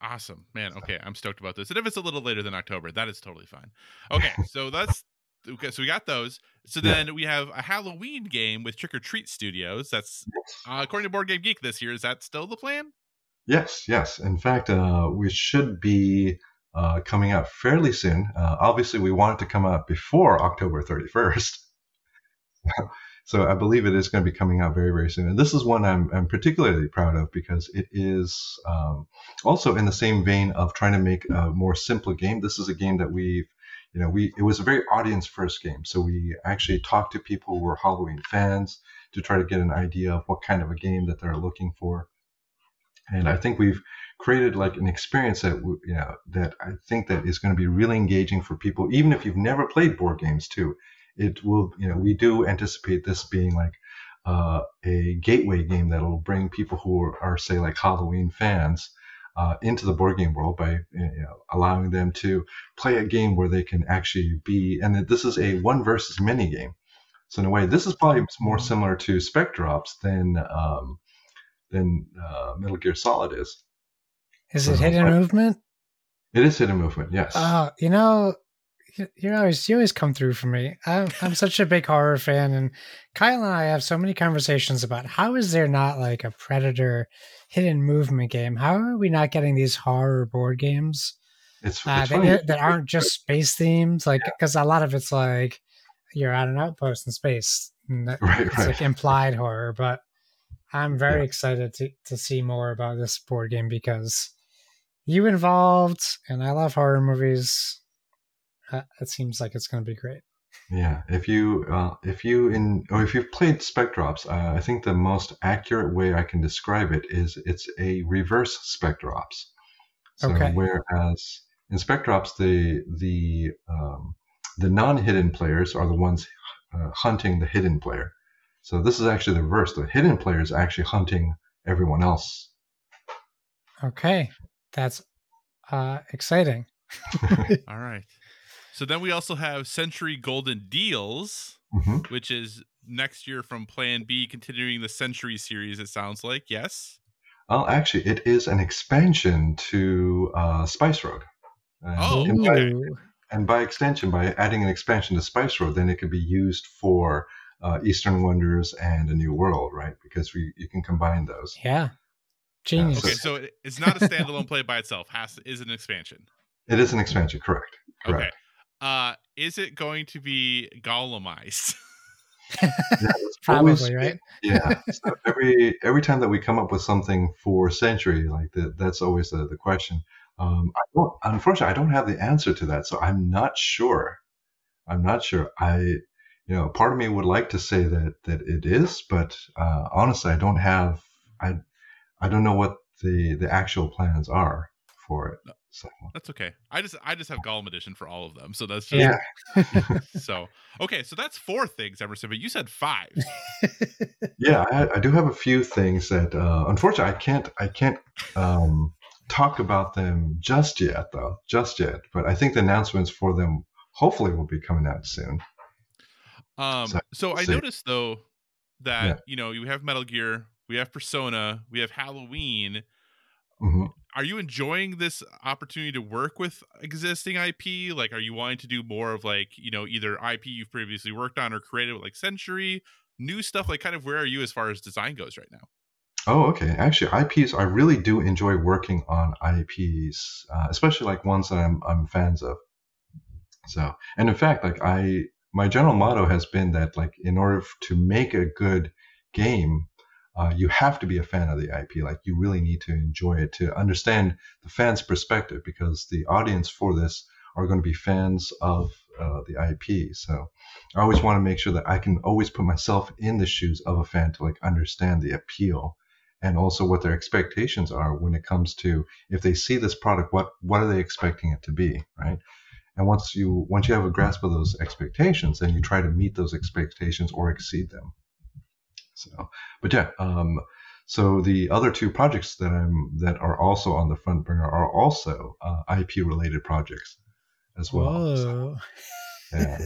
Awesome, man. Okay, I'm stoked about this. And if it's a little later than October, that is totally fine. Okay, so that's Okay, so we got those. So then yeah. we have a Halloween game with Trick or Treat Studios. That's, uh, according to Board Game Geek this year, is that still the plan? Yes, yes. In fact, uh, we should be uh, coming out fairly soon. Uh, obviously, we want it to come out before October thirty-first. So I believe it is going to be coming out very, very soon. And this is one I'm, I'm particularly proud of because it is um, also in the same vein of trying to make a more simple game. This is a game that we've You know, we it was a very audience-first game, so we actually talked to people who were Halloween fans to try to get an idea of what kind of a game that they're looking for. And I think we've created like an experience that you know that I think that is going to be really engaging for people, even if you've never played board games too. It will, you know, we do anticipate this being like uh, a gateway game that will bring people who are, are say like Halloween fans Uh, into the board game world by you know, allowing them to play a game where they can actually be, and this is a one versus mini game. So in a way, this is probably more similar to Specter Ops than um, than uh, Metal Gear Solid is. Is it so, hidden I, movement? It is hidden movement. Yes. Oh, you know, you always you always come through for me. I'm I'm such a big horror fan, and Kyle and I have so many conversations about how is there not like a Predator hidden movement game? How are we not getting these horror board games? It's, uh, it's that, that aren't just space themes, like because yeah. a lot of it's like you're at an outpost in space. And that, right, it's right. like implied horror, but I'm very yeah. excited to, to see more about this board game because you involved, and I love horror movies. Uh, it seems like it's going to be great. Yeah, if you uh, if you in or if you've played Specter Ops, uh, I think the most accurate way I can describe it is it's a reverse Specter Ops. So okay. Whereas in Specter Ops, the the um, the non-hidden players are the ones uh, hunting the hidden player. So this is actually the reverse. The hidden player is actually hunting everyone else. Okay, that's uh, exciting. All right. So then we also have Century Golden Deals, mm-hmm. which is next year from Plan B, continuing the Century series, it sounds like. Yes? Well, actually, it is an expansion to uh, Spice Road. And oh, and by, and by extension, by adding an expansion to Spice Road, then it could be used for uh, Eastern Wonders and A New World, right? Because we you can combine those. Yeah. Genius. Uh, so, okay, so it, it's not a standalone play by itself. Has is an expansion. It is an expansion, correct. Correct. Okay. Uh, is it going to be golemized? Yeah, probably always, right. Yeah. So every every time that we come up with something for Century, like that, that's always the, the question. Um, I don't, unfortunately, I don't have the answer to that, so I'm not sure. I'm not sure. I, you know, part of me would like to say that that it is, but uh, honestly, I don't have. I I don't know what the the actual plans are for it. No. So. That's okay. I just I just have Gollum edition for all of them, so that's just, yeah. So okay, so that's four things, Emerson. But you said five. Yeah, I, I do have a few things that uh, unfortunately I can't I can't um, talk about them just yet, though just yet. But I think the announcements for them hopefully will be coming out soon. Um. So, so I see. noticed though that yeah. you know you have Metal Gear, we have Persona, we have Halloween. Mm-hmm. Are you enjoying this opportunity to work with existing I P? Like, are you wanting to do more of like, you know, either I P you've previously worked on or created with like Century, new stuff? Like, kind of where are you as far as design goes right now? Oh, okay. Actually, I Ps, I really do enjoy working on I Ps, uh, especially like ones that I'm I'm fans of. So, and in fact, like I, my general motto has been that like in order to make a good game, Uh, you have to be a fan of the I P. Like you really need to enjoy it to understand the fans' perspective, because the audience for this are going to be fans of uh, the I P. So I always want to make sure that I can always put myself in the shoes of a fan to like understand the appeal and also what their expectations are when it comes to if they see this product, what what are they expecting it to be, right? And once you once you have a grasp of those expectations, then you try to meet those expectations or exceed them. So, but yeah, um, so the other two projects that I'm that are also on the front burner are also uh, I P related projects as well. Whoa. So, yeah.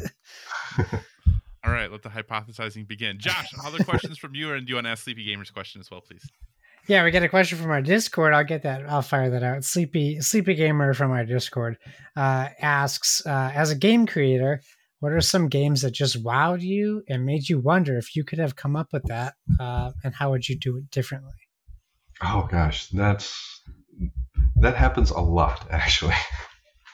All right, let the hypothesizing begin. Josh, other questions from you, and do you want to ask Sleepy Gamer's question as well, please? Yeah, we get a question from our Discord. I'll get that. I'll fire that out. Sleepy Sleepy Gamer from our Discord uh, asks, uh, as a game creator, what are some games that just wowed you and made you wonder if you could have come up with that, uh, and how would you do it differently? Oh gosh, that's that happens a lot, actually.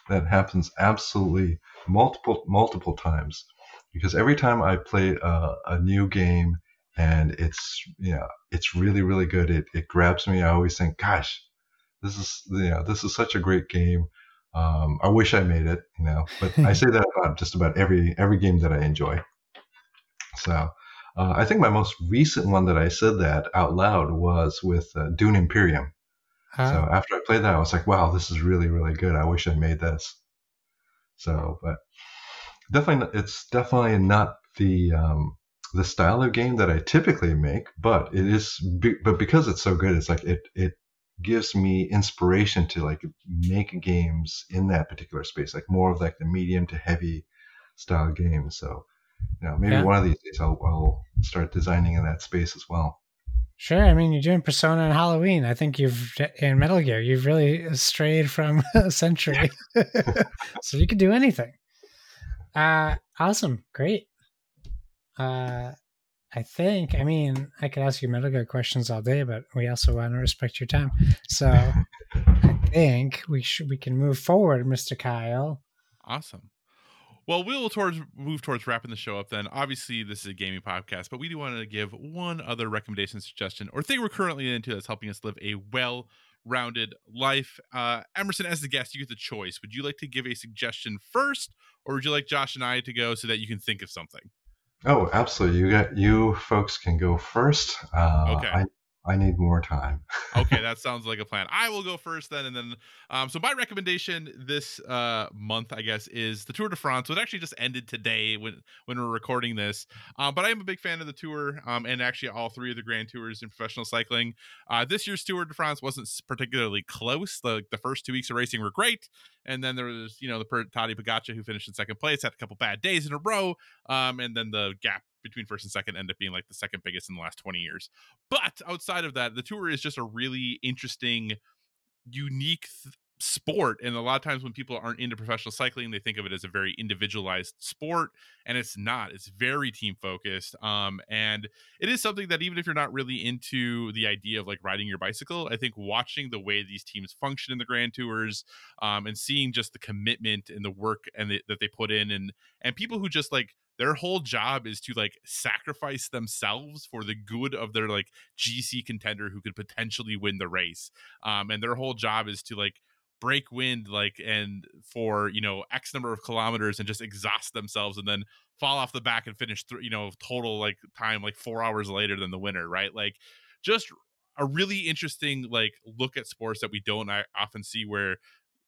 That happens absolutely multiple multiple times, because every time I play a, a new game and it's you know, it's really really good, it it grabs me. I always think, gosh, this is you know, this is such a great game. Um, I wish I made it, you know, but I say that about just about every every game that I enjoy. So uh, I think my most recent one that I said that out loud was with uh, Dune Imperium. Huh? So after I played that, I was like, wow, this is really, really good. I wish I made this. So, but definitely, it's definitely not the um, the style of game that I typically make, but it is, but because it's so good, it's like it it. gives me inspiration to like make games in that particular space, like more of like the medium to heavy style games. So, you know, maybe yeah. one of these days I'll, I'll start designing in that space as well. Sure. I mean, you're doing Persona and Halloween. I think you've in Metal Gear, you've really strayed from Century, so you can do anything. Uh, awesome. Great. Uh, I think, I mean, I could ask you Metal Gear questions all day, but we also want to respect your time. So I, think we should we can move forward, Mister Kyle. Awesome. Well, we'll towards move towards wrapping the show up then. Obviously, this is a gaming podcast, but we do want to give one other recommendation, suggestion, or thing we're currently into that's helping us live a well-rounded life. Uh, Emerson, as the guest, you get the choice. Would you like to give a suggestion first, or would you like Josh and I to go so that you can think of something? Oh, absolutely. You got you folks can go first. Uh, okay. I- I need more time. Okay, that sounds like a plan. I will go first then. And then, um, so my recommendation this uh, month, I guess, is the Tour de France. So it actually just ended today when, when we're recording this. Uh, but I am a big fan of the tour um, and actually all three of the Grand Tours in professional cycling. Uh, this year's Tour de France wasn't particularly close. The, the first two weeks of racing were great. And then there was, you know, the Tadej Pogacar, who finished in second place, had a couple bad days in a row. Um, and then the gap between first and second end up being like the second biggest in the last twenty years. But outside of that, the tour is just a really interesting, unique th- sport. And a lot of times when people aren't into professional cycling, they think of it as a very individualized sport, and it's not. It's very team focused. Um, and it is something that even if you're not really into the idea of like riding your bicycle, I think watching the way these teams function in the Grand Tours um, and seeing just the commitment and the work and the, that they put in and, and people who just like, their whole job is to like sacrifice themselves for the good of their like G C contender who could potentially win the race. Um, and their whole job is to like break wind, like, and for, you know, X number of kilometers and just exhaust themselves and then fall off the back and finish, th- you know, total like time, like four hours later than the winner. Right. Like just a really interesting, like look at sports that we don't I often see where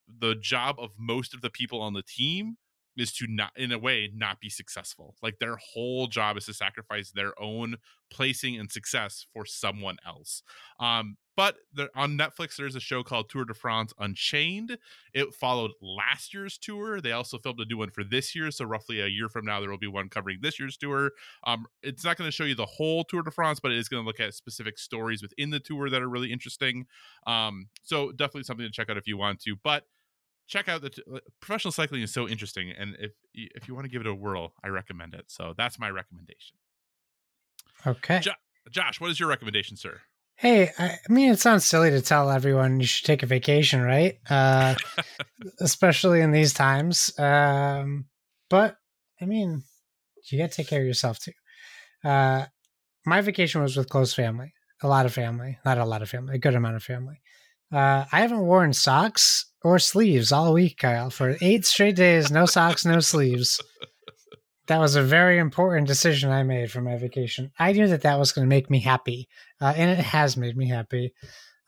the job of most of the people on the team is to not, in a way, not be successful. Like their whole job is to sacrifice their own placing and success for someone else. Um, but there, on Netflix, there's a show called Tour de France Unchained. It followed last year's tour. They also filmed a new one for this year. So roughly a year from now, there will be one covering this year's tour. Um, it's not going to show you the whole Tour de France, but it is going to look at specific stories within the tour that are really interesting. Um, so definitely something to check out if you want to. But check out the t- professional cycling is so interesting. And if, if you want to give it a whirl, I recommend it. So that's my recommendation. Okay. Jo- Josh, what is your recommendation, sir? Hey, I mean, it sounds silly to tell everyone you should take a vacation, right? Uh, especially in these times. Um, but I mean, you got to take care of yourself too. Uh, my vacation was with close family, a lot of family, not a lot of family, a good amount of family. Uh, I haven't worn socks or sleeves all week, Kyle, for eight straight days. No socks, no sleeves. That was a very important decision I made for my vacation. I knew that that was going to make me happy, uh, and it has made me happy.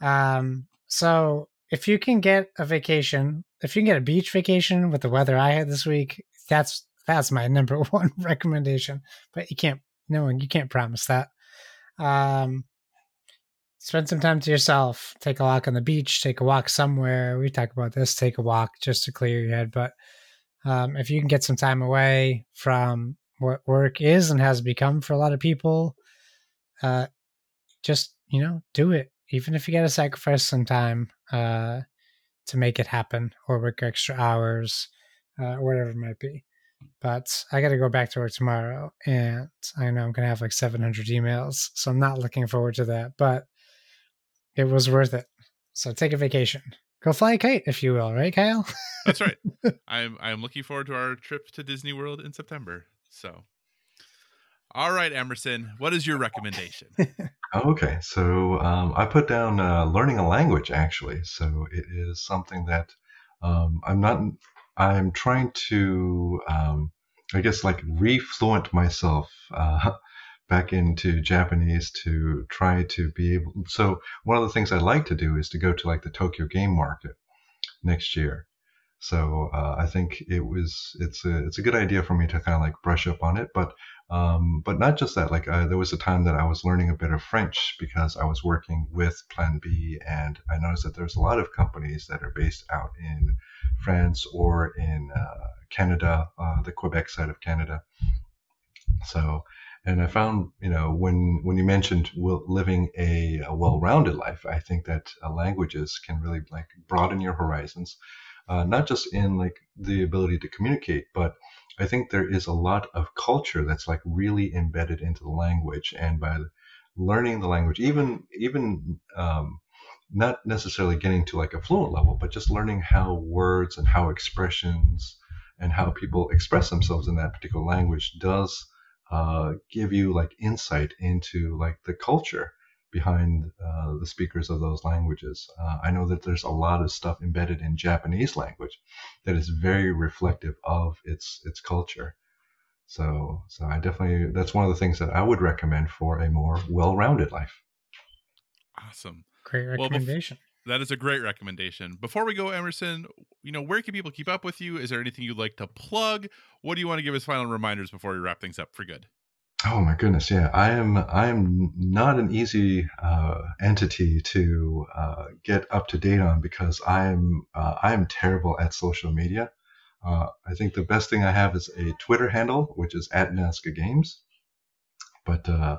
Um, so if you can get a vacation, if you can get a beach vacation with the weather I had this week, that's that's my number one recommendation. But you can't, no one, you can't promise that. Um, Spend some time to yourself, take a walk on the beach, take a walk somewhere. We talk about this, take a walk just to clear your head. But um, if you can get some time away from what work is and has become for a lot of people, uh, just, you know, do it. Even if you got to sacrifice some time uh, to make it happen or work extra hours, uh, whatever it might be. But I got to go back to work tomorrow and I know I'm going to have like seven hundred emails. So I'm not looking forward to that. But it was worth it. So take a vacation. Go fly a kite, if you will, right, Kyle? That's right. I'm I'm looking forward to our trip to Disney World in September. So, all right, Emerson, what is your recommendation? Okay, so um, I put down uh, learning a language, actually. So it is something that um, I'm not. I'm trying to, um, I guess, like refluent myself. Uh, back into Japanese to try to be able. So one of the things I like to do is to go to like the Tokyo Game Market next year. So uh, I think it was, it's a, it's a good idea for me to kind of like brush up on it, but, um, but not just that, like uh, there was a time that I was learning a bit of French because I was working with Plan B and I noticed that there's a lot of companies that are based out in France or in uh, Canada, uh, the Quebec side of Canada. So, and I found, you know, when, when you mentioned living a, a well-rounded life, I think that uh, languages can really like broaden your horizons, uh, not just in like the ability to communicate, but I think there is a lot of culture that's like really embedded into the language. And by learning the language, even even um, not necessarily getting to like a fluent level, but just learning how words and how expressions and how people express themselves in that particular language does uh, give you like insight into like the culture behind uh, the speakers of those languages. Uh, I know that there's a lot of stuff embedded in Japanese language that is very reflective of its its culture. So, so I definitely, that's one of the things that I would recommend for a more well-rounded life. Awesome. Great recommendation. Well, that is a great recommendation. Before we go, Emerson, you know, where can people keep up with you? Is there anything you'd like to plug? What do you want to give as final reminders before we wrap things up for good? Oh my goodness. Yeah. I am, I am not an easy, uh, entity to, uh, get up to date on because I am, uh, I am terrible at social media. Uh, I think the best thing I have is a Twitter handle, which is at Nazca Games. But, uh,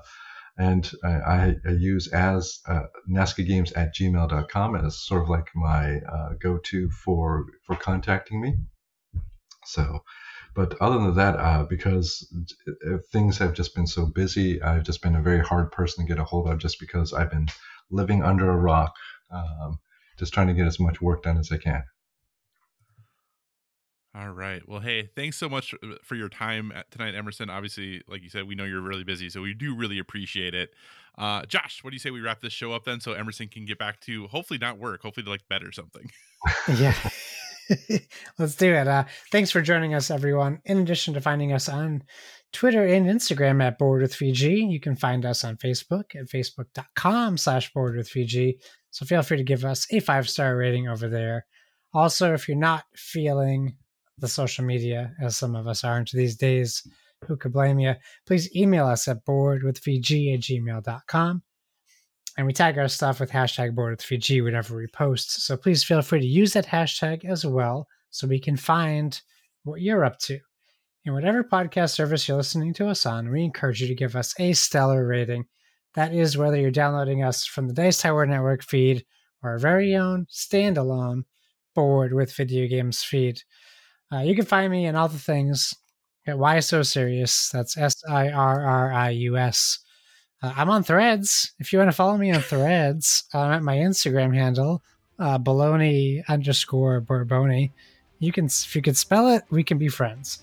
and I, I use as uh, NazcaGames at gmail dot com as sort of like my uh, go-to for for contacting me. So, but other than that, uh, because things have just been so busy, I've just been a very hard person to get a hold of just because I've been living under a rock, um, just trying to get as much work done as I can. All right. Well, hey, thanks so much for your time tonight, Emerson. Obviously, like you said, we know you're really busy, so we do really appreciate it. Uh, Josh, what do you say we wrap this show up then so Emerson can get back to hopefully not work, hopefully to like bed or something? Yeah. Let's do it. Uh, thanks for joining us, everyone. In addition to finding us on Twitter and Instagram at Board with V G, you can find us on Facebook at facebook.com slash Board with V G. So feel free to give us a five-star rating over there. Also, if you're not feeling the social media, as some of us aren't these days, who could blame you? Please email us at boardwithvg at gmail dot com. And we tag our stuff with hashtag boardwithvg whenever we post. So please feel free to use that hashtag as well so we can find what you're up to. In whatever podcast service you're listening to us on, we encourage you to give us a stellar rating. That is whether you're downloading us from the Dice Tower Network feed or our very own standalone Board with Video Games feed. Uh, you can find me and all the things at Why So Serious. That's S I R R I U S. Uh, I'm on Threads. If you want to follow me on Threads, I'm at my Instagram handle, uh, baloney underscore Borboni. You can, if you could spell it, we can be friends.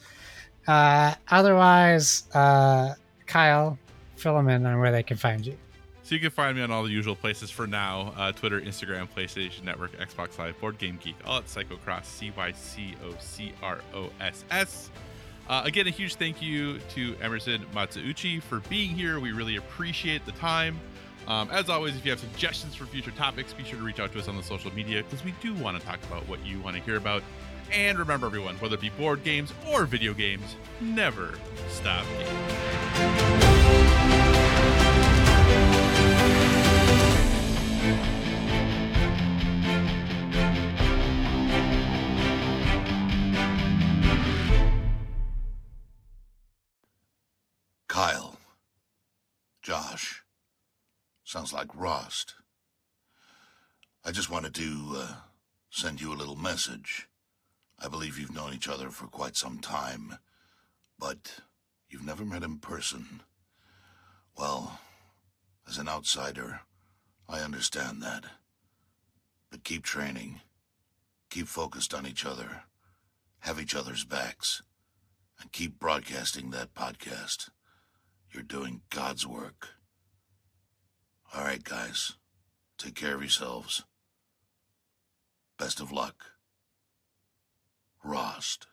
Uh, otherwise, uh, Kyle, fill them in on where they can find you. So you can find me on all the usual places for now, uh, Twitter, Instagram, PlayStation Network, Xbox Live, Board Game Geek, all at Psychocross, C Y C O C R O S S. Uh, again, a huge thank you to Emerson Matsuuchi for being here. We really appreciate the time. Um, as always, if you have suggestions for future topics, be sure to reach out to us on the social media because we do want to talk about what you want to hear about. And remember, everyone, whether it be board games or video games, never stop gaming. Kyle. Josh. Sounds like Rost. I just wanted to uh, send you a little message. I believe you've known each other for quite some time, but you've never met in person. Well, as an outsider, I understand that. But keep training. Keep focused on each other. Have each other's backs. And keep broadcasting that podcast. You're doing God's work. All right, guys. Take care of yourselves. Best of luck. Rost.